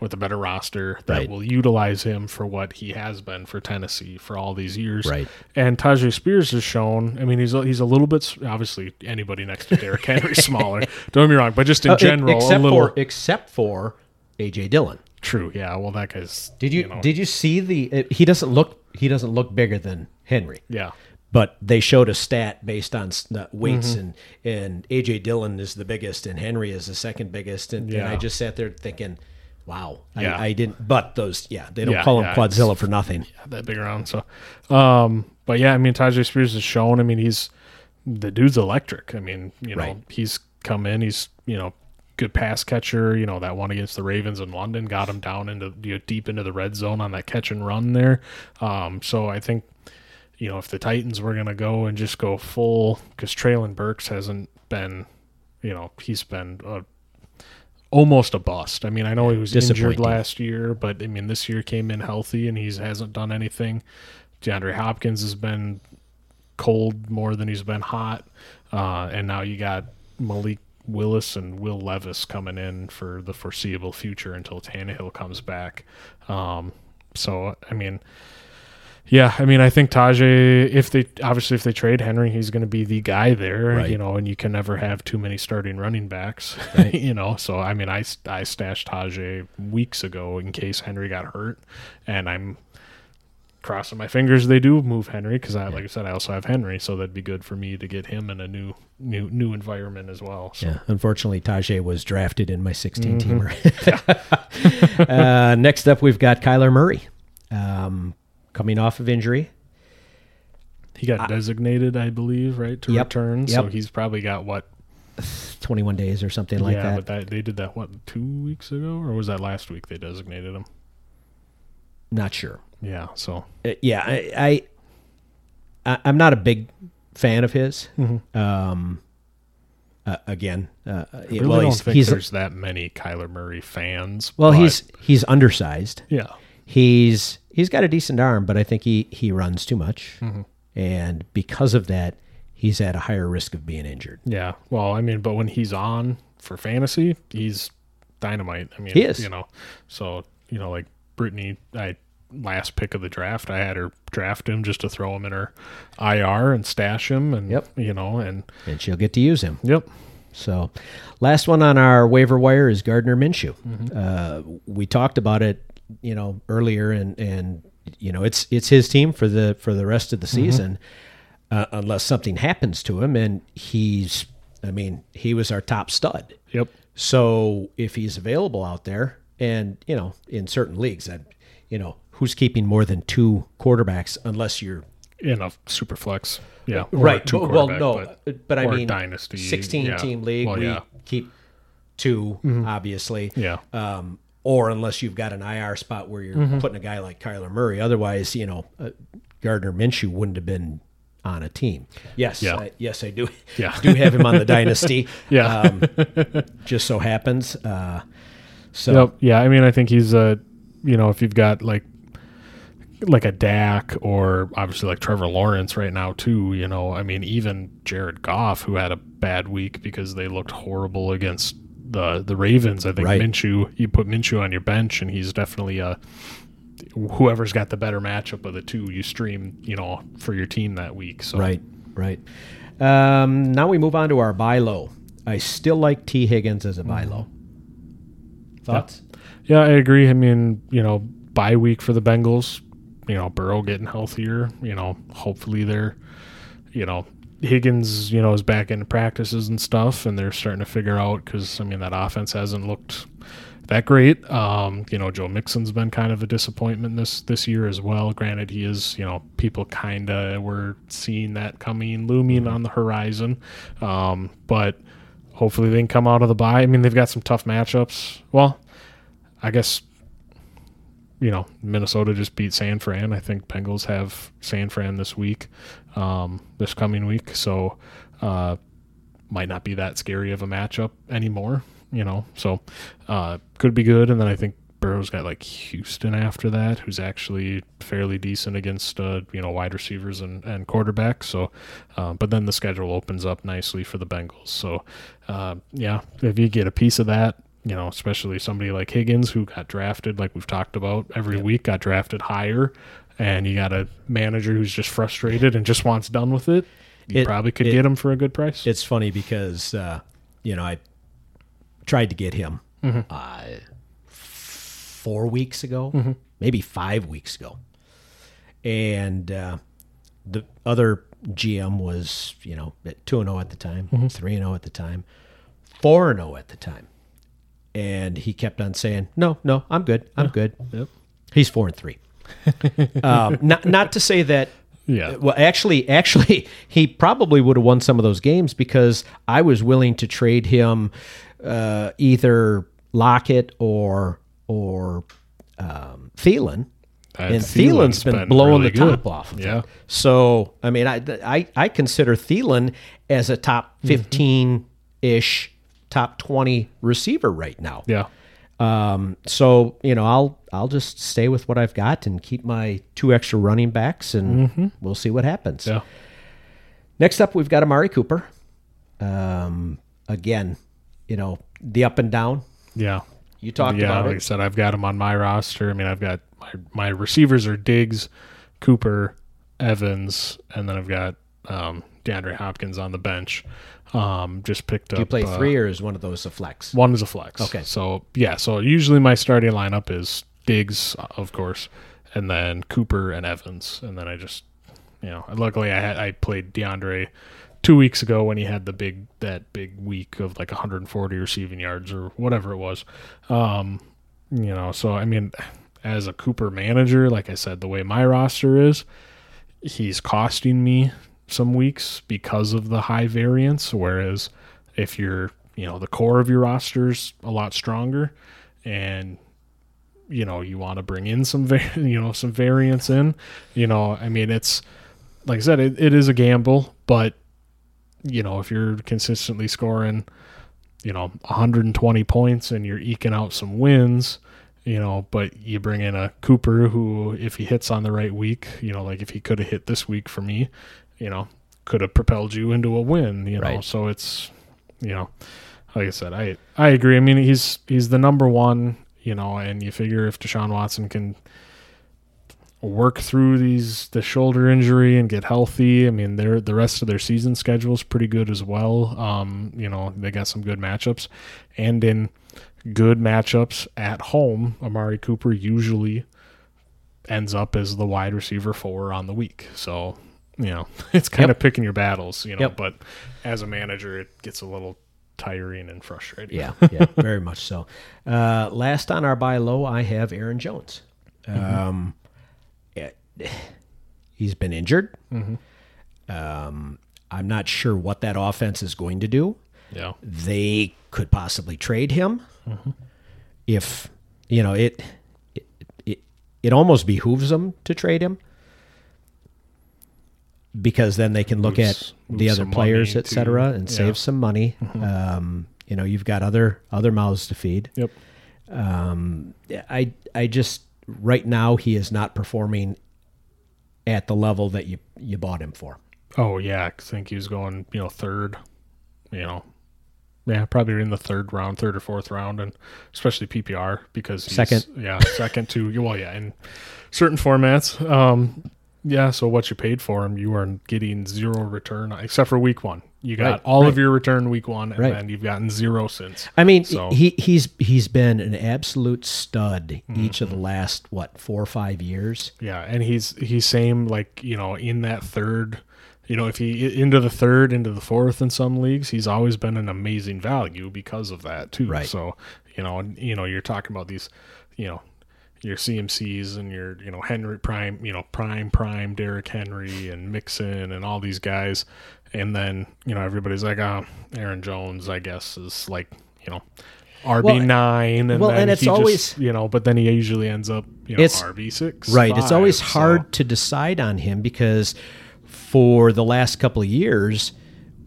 with a better roster that will utilize him for what he has been for Tennessee for all these years. Right. And Tajay Spears has shown, he's a little bit, obviously anybody next to Derrick Henry smaller. Don't get me wrong, but just in general, except for A.J. Dillon. True. Yeah. Well, that guy's. Did you see he doesn't look. He doesn't look bigger than Henry. Yeah. But they showed a stat based on weights, mm-hmm. and A.J. Dillon is the biggest, and Henry is the second biggest, and I just sat there thinking, wow, yeah. I didn't. But those, they don't call him Quadzilla for nothing. Yeah, that big around. So, Tajay Spears has shown. The dude's electric. He's come in. He's good pass catcher, that one against the Ravens in London got him down into deep into the red zone on that catch and run there. So I think, if the Titans were going to go and just go full, because Traylon Burks hasn't been, he's been almost a bust. I know he was injured last year, but this year came in healthy and he hasn't done anything. DeAndre Hopkins has been cold more than he's been hot. And now you got Malik Willis and Will Levis coming in for the foreseeable future until Tannehill comes back. I think Tajay, if they trade Henry, he's going to be the guy there, and you can never have too many starting running backs, So, I stashed Tajay weeks ago in case Henry got hurt, and I'm crossing my fingers they do move Henry, because like I said, I also have Henry, so that'd be good for me to get him in a new environment as well. So. Yeah, unfortunately, Tajay was drafted in my 16-teamer. Mm-hmm. Yeah. Next up, we've got Kyler Murray, coming off of injury. He got designated, I believe, right, to return. Yep. So he's probably got 21 days or something like that. Yeah, but they did that 2 weeks ago, or was that last week they designated him? Not sure. Yeah, so I'm not a big fan of his. Mm-hmm. I don't think there's that many Kyler Murray fans. Well, he's undersized. Yeah, he's got a decent arm, but I think he runs too much, mm-hmm. and because of that, he's at a higher risk of being injured. Yeah, well, but when he's on for fantasy, he's dynamite. He is. So like Brittany, last pick of the draft, I had her draft him just to throw him in her IR and stash him, and and she'll get to use him. Yep. So last one on our waiver wire is Gardner Minshew. Mm-hmm. We talked about it, earlier, and it's his team for the rest of the season, mm-hmm. Unless something happens to him, and he was our top stud. Yep. So if he's available out there, and in certain leagues, who's keeping more than two quarterbacks unless you're in a super flex. Yeah. Right. Well, no, but dynasty 16 team league, we keep two, mm-hmm. obviously. Yeah. Or unless you've got an IR spot where you're mm-hmm. putting a guy like Kyler Murray, otherwise, Gardner Minshew wouldn't have been on a team. Yes. Yeah. I do. Yeah. Do have him on the dynasty. Yeah. Just so happens. I think he's a, if you've got like a Dak, or obviously like Trevor Lawrence right now too, even Jared Goff, who had a bad week because they looked horrible against the Ravens. I think Minshew, you put Minshew on your bench, and he's definitely whoever's got the better matchup of the two you stream, for your team that week. So. Right. Now we move on to our buy low. I still like T. Higgins as a buy low. Thoughts? Yeah, I agree. Bye week for the Bengals, Burrow getting healthier, hopefully they're, Higgins, is back into practices and stuff, and they're starting to figure out, because that offense hasn't looked – that great. Joe Mixon's been kind of a disappointment this year as well. Granted, he is, people kind of were seeing that coming, looming on the horizon. But hopefully they can come out of the bye. I mean, they've got some tough matchups. Well, I guess, Minnesota just beat San Fran. I think Bengals have San Fran this week, this coming week. So might not be that scary of a matchup anymore. So could be good. And then I think Burrow's got like Houston after that, who's actually fairly decent against, wide receivers and quarterbacks. So, but then the schedule opens up nicely for the Bengals. So, if you get a piece of that, especially somebody like Higgins, who got drafted, like we've talked about every week, got drafted higher, and you got a manager who's just frustrated and just wants done with it. You probably could get him for a good price. It's funny because, I tried to get him 4 weeks ago, maybe 5 weeks ago. And the other GM was, at 2-0 at the time, 3-0 at the time, 4-0 at the time. And he kept on saying, no, I'm good. I'm good. Yep. He's 4-3. Not to say that. Yeah. Well, actually, he probably would have won some of those games because I was willing to trade him either Lockett or Thielen, and Thielen's been blowing really the top off. Yeah. So I mean, I consider Thielen as a top 15-ish, top 20 receiver right now. Yeah. So, I'll just stay with what I've got and keep my two extra running backs, and we'll see what happens. Yeah. Next up, we've got Amari Cooper. Again, the up and down. Yeah. You talked about it. Like I said, I've got him on my roster. I mean, I've got my receivers are Diggs, Cooper, Evans, and then I've got DeAndre Hopkins on the bench. Just picked up. Do you play three, or is one of those a flex? One is a flex. Okay. So usually my starting lineup is Diggs, of course, and then Cooper and Evans. And then I just, luckily I played DeAndre 2 weeks ago when he had that big week of like 140 receiving yards or whatever it was. So I mean, as a Cooper manager, like I said, the way my roster is, he's costing me some weeks because of the high variance, whereas if you're the core of your roster's a lot stronger and you want to bring in some variance in, I mean, it's like I said, it is a gamble, but if you're consistently scoring 120 points and you're eking out some wins, but you bring in a Cooper who, if he hits on the right week, like if he could have hit this week for me, could have propelled you into a win, Right. So it's, like I said, I agree. I mean, he's the number one, and you figure if Deshaun Watson can work through the shoulder injury and get healthy, I mean, the rest of their season schedule is pretty good as well. They got some good matchups, and in good matchups at home, Amari Cooper usually ends up as the wide receiver 4 on the week. So, it's kind of picking your battles, but as a manager, it gets a little tiring and frustrating. Yeah, very much so. Last on our buy low, I have Aaron Jones. He's been injured. I'm not sure what that offense is going to do. Yeah. They could possibly trade him. If, it almost behooves them to trade him, because then they can look at the other players, et cetera, and save some money. You've got other mouths to feed. Yep. I just, right now, he is not performing at the level that you bought him for. Oh yeah, I think he was going, third, probably in the third or fourth round, and especially PPR, because he's second. Yeah, second to, well, yeah, in certain formats. So what you paid for him, you are getting zero return, except for week one. You got all of your return week one, and then you've gotten zero since. I mean, so he's been an absolute stud each of the last, 4 or 5 years? Yeah, and he's same, in that third, if he into the third, into the fourth in some leagues, he's always been an amazing value because of that too. Right. So, You're talking about these, your CMCs and your, Henry prime Derrick Henry and Mixon and all these guys. And then, everybody's like, Aaron Jones, I guess, is like, RB9. But then he usually ends up, RB6. Right. It's always hard to decide on him because for the last couple of years,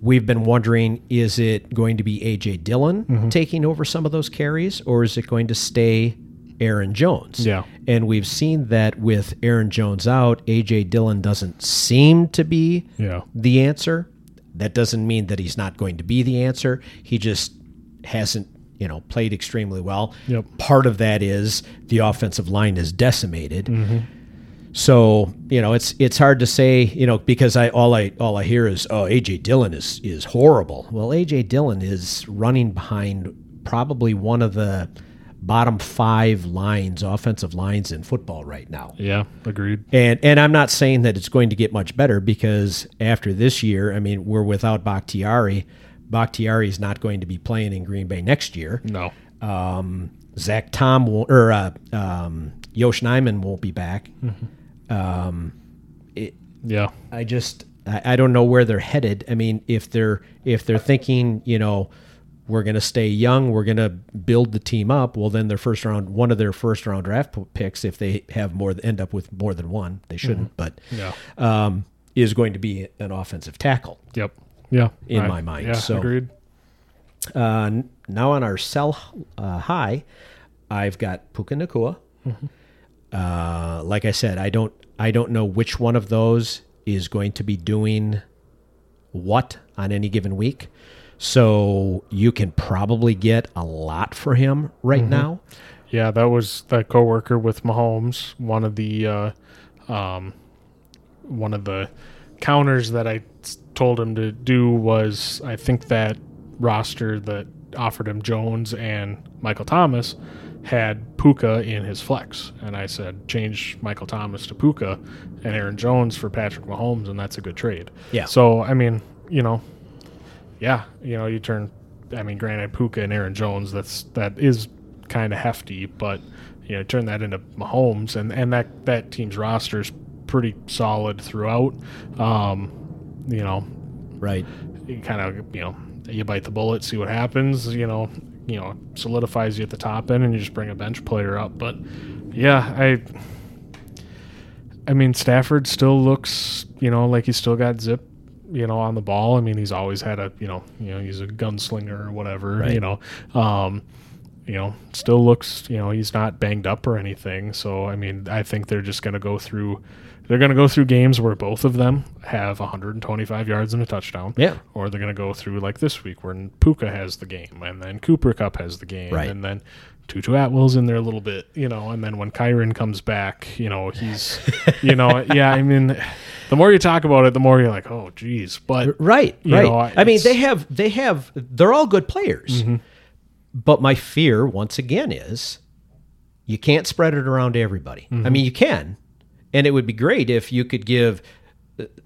we've been wondering, is it going to be A.J. Dillon taking over some of those carries, or is it going to stay Aaron Jones? Yeah. And we've seen that with Aaron Jones out, A.J. Dillon doesn't seem to be the answer. That doesn't mean that he's not going to be the answer. He just hasn't played extremely well. Yep. Part of that is the offensive line is decimated. Mm-hmm. So, it's hard to say, because all I hear is, A.J. Dillon is horrible. Well, A.J. Dillon is running behind probably one of the bottom five offensive lines in football right now. Yeah, agreed. And I'm not saying that it's going to get much better because after this year, we're without Bakhtiari. Bakhtiari is not going to be playing in Green Bay next year. No. Zach Tom Yosh Naiman won't be back. Mm-hmm. I don't know where they're headed. If they're thinking, we're going to stay young, we're going to build the team up. Well, then one of their first round draft picks, if they have end up with more than one, they shouldn't, is going to be an offensive tackle. Yep. Yeah. In my mind. Yeah. So, agreed. Now on our sell high, I've got Puka Nacua. Mm-hmm. Like I said, I don't know which one of those is going to be doing what on any given week. So you can probably get a lot for him right now. Yeah, that was that coworker with Mahomes. One of the counters that I told him to do was, I think that roster that offered him Jones and Michael Thomas had Puka in his flex, and I said change Michael Thomas to Puka and Aaron Jones for Patrick Mahomes, and that's a good trade. Yeah. So you turn. Granted, Puka and Aaron Jones, that is kind of hefty, but turn that into Mahomes, and that team's roster is pretty solid throughout. Right. You kind of you bite the bullet, see what happens. Solidifies you at the top end, and you just bring a bench player up. But Stafford still looks, like he's still got zip, on the ball. He's always had a, he's a gunslinger or whatever, right. Still looks, he's not banged up or anything. So, I think they're just going to go through games where both of them have 125 yards and a touchdown. Yeah. Or they're going to go through like this week where Puka has the game and then Cooper Kupp has the game. Right. And then Tutu Atwell's in there a little bit, and then when Kyron comes back, he's, the more you talk about it, the more you're like, oh, geez. But Right. They're all good players. Mm-hmm. But my fear, once again, is you can't spread it around to everybody. Mm-hmm. You can. And it would be great if you could give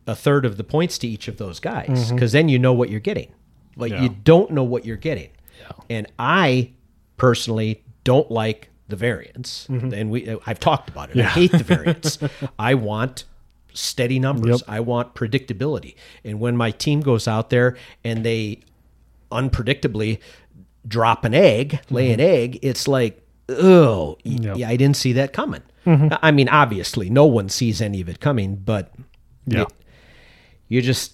a third of the points to each of those guys, because then you know what you're getting. But you don't know what you're getting. Yeah. And I personally don't like the variance. Mm-hmm. And I've talked about it. Yeah. I hate the variance. I want steady numbers. Yep. I want predictability. And when my team goes out there and they unpredictably drop an egg, lay an egg, it's like, oh, I didn't see that coming. Mm-hmm. Obviously, no one sees any of it coming, but you just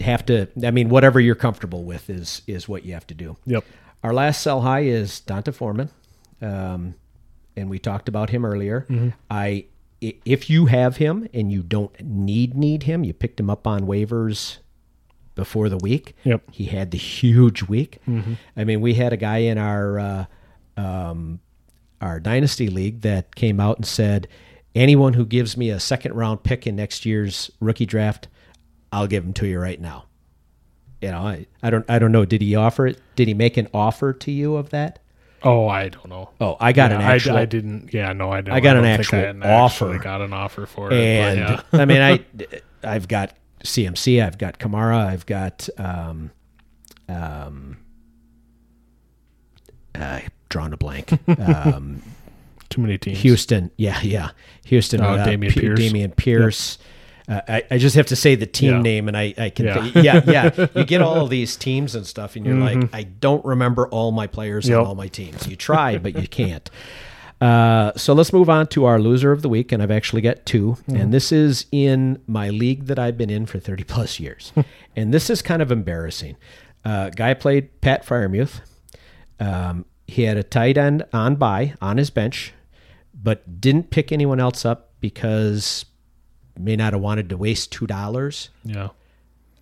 have to, whatever you're comfortable with is what you have to do. Yep. Our last sell high is Deonta Foreman, and we talked about him earlier. Mm-hmm. If you have him and you don't need him, you picked him up on waivers before the week. Yep. He had the huge week. Mm-hmm. We had a guy in our dynasty league that came out and said, anyone who gives me a second round pick in next year's rookie draft, I'll give him to you right now. I don't know. Did he offer it? Did he make an offer to you of that? Oh, I don't know. Oh, I got an actual. I didn't. Yeah, no, I didn't. I got an actual offer. I got an offer for it. And I've got CMC. I've got Kamara. I've got drawn a blank. Too many teams. Houston. Yeah. Houston. Damian Pierce. Yep. I just have to say the team name, and I can. Yeah. You get all of these teams and stuff, and you're like, I don't remember all my players on all my teams. You try, but you can't. So let's move on to our loser of the week, and I've actually got two. And this is in my league that I've been in for 30-plus years. And this is kind of embarrassing. Guy played Pat Freiermuth. He had a tight end on bye on his bench, but didn't pick anyone else up because... may not have wanted to waste $2. Yeah.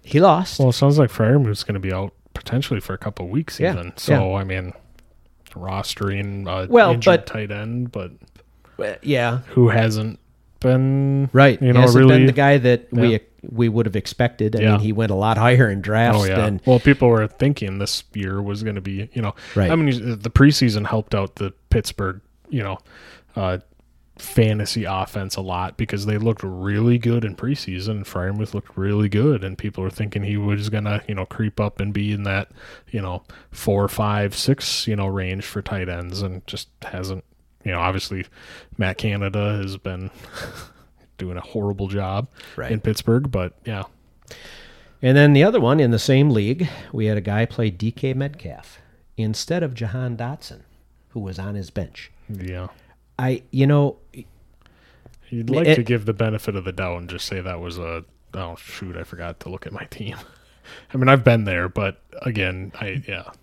He lost. Well, it sounds like Freiermuth's going to be out potentially for a couple of weeks even. So, I mean, rostering injured tight end, but who hasn't been hasn't been the guy that we would have expected. I mean, he went a lot higher in drafts than... Well, people were thinking this year was going to be, I mean, the preseason helped out the Pittsburgh, fantasy offense a lot because they looked really good in preseason and Freiermuth looked really good and people were thinking he was gonna creep up and be in that 4, 5, 6 range for tight ends, and just hasn't. Obviously Matt Canada has been doing a horrible job in Pittsburgh, but and then the other one in the same league, we had a guy play DK Metcalf instead of Jahan Dotson, who was on his bench. You'd like to give the benefit of the doubt and just say that was I forgot to look at my team. I mean, I've been there, but again,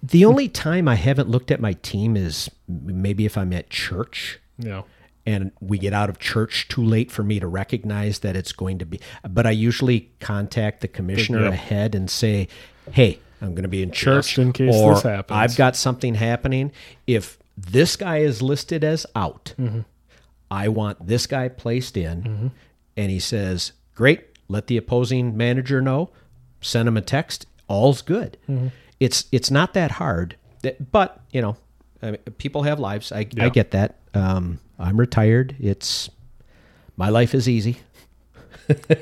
the only time I haven't looked at my team is maybe if I'm at church. Yeah. And we get out of church too late for me to recognize that it's going to be, but I usually contact the commissioner ahead and say, hey, I'm going to be in church in case this happens. I've got something happening. If this guy is listed as out, I want this guy placed in, and he says, great, let the opposing manager know, send him a text, all's good. It's not that hard, but, I mean, people have lives. I get that. I'm retired. My life is easy.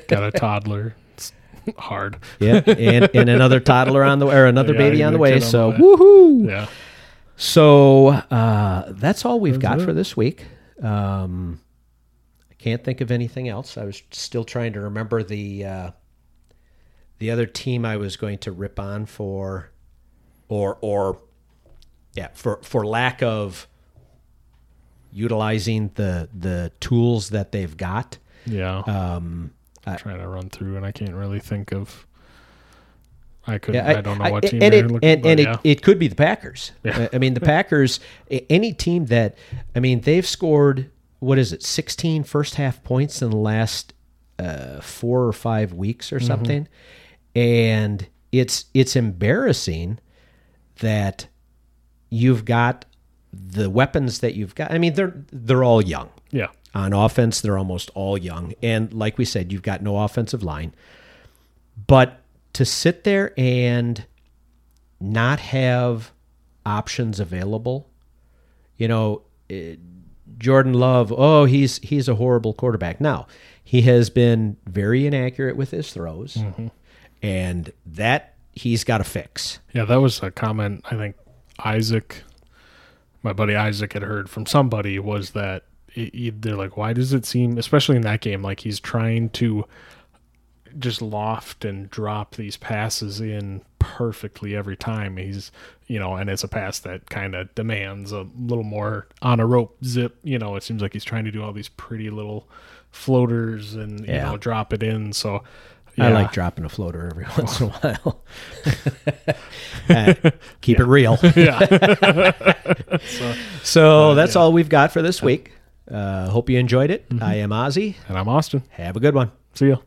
Got a toddler. It's hard. And another toddler on the way, or another baby on the way, so woohoo! Yeah. So that's all we've got for this week. I can't think of anything else. I was still trying to remember the other team I was going to rip on for, for lack of utilizing the tools that they've got. Yeah. I'm trying to run through, and I can't really think of. I don't know what team they're looking at. It could be the Packers. Yeah. I mean, the Packers, any team that, they've scored, 16 first-half points in the last 4 or 5 weeks or something. And it's embarrassing that you've got the weapons that you've got. I mean, they're all young. Yeah. On offense, they're almost all young. And like we said, you've got no offensive line. But... to sit there and not have options available, Jordan Love, he's a horrible quarterback. Now, he has been very inaccurate with his throws, and that he's got to fix. Yeah, that was a comment I think my buddy Isaac had heard from somebody, was that they're like, why does it seem, especially in that game, like he's trying to just loft and drop these passes in perfectly every time. He's, and it's a pass that kind of demands a little more on a rope zip. It seems like he's trying to do all these pretty little floaters and, drop it in. So I like dropping a floater every once in a while. Keep it real. So that's all we've got for this week. Hope you enjoyed it. I am Ozzy. And I'm Austin. Have a good one. See ya.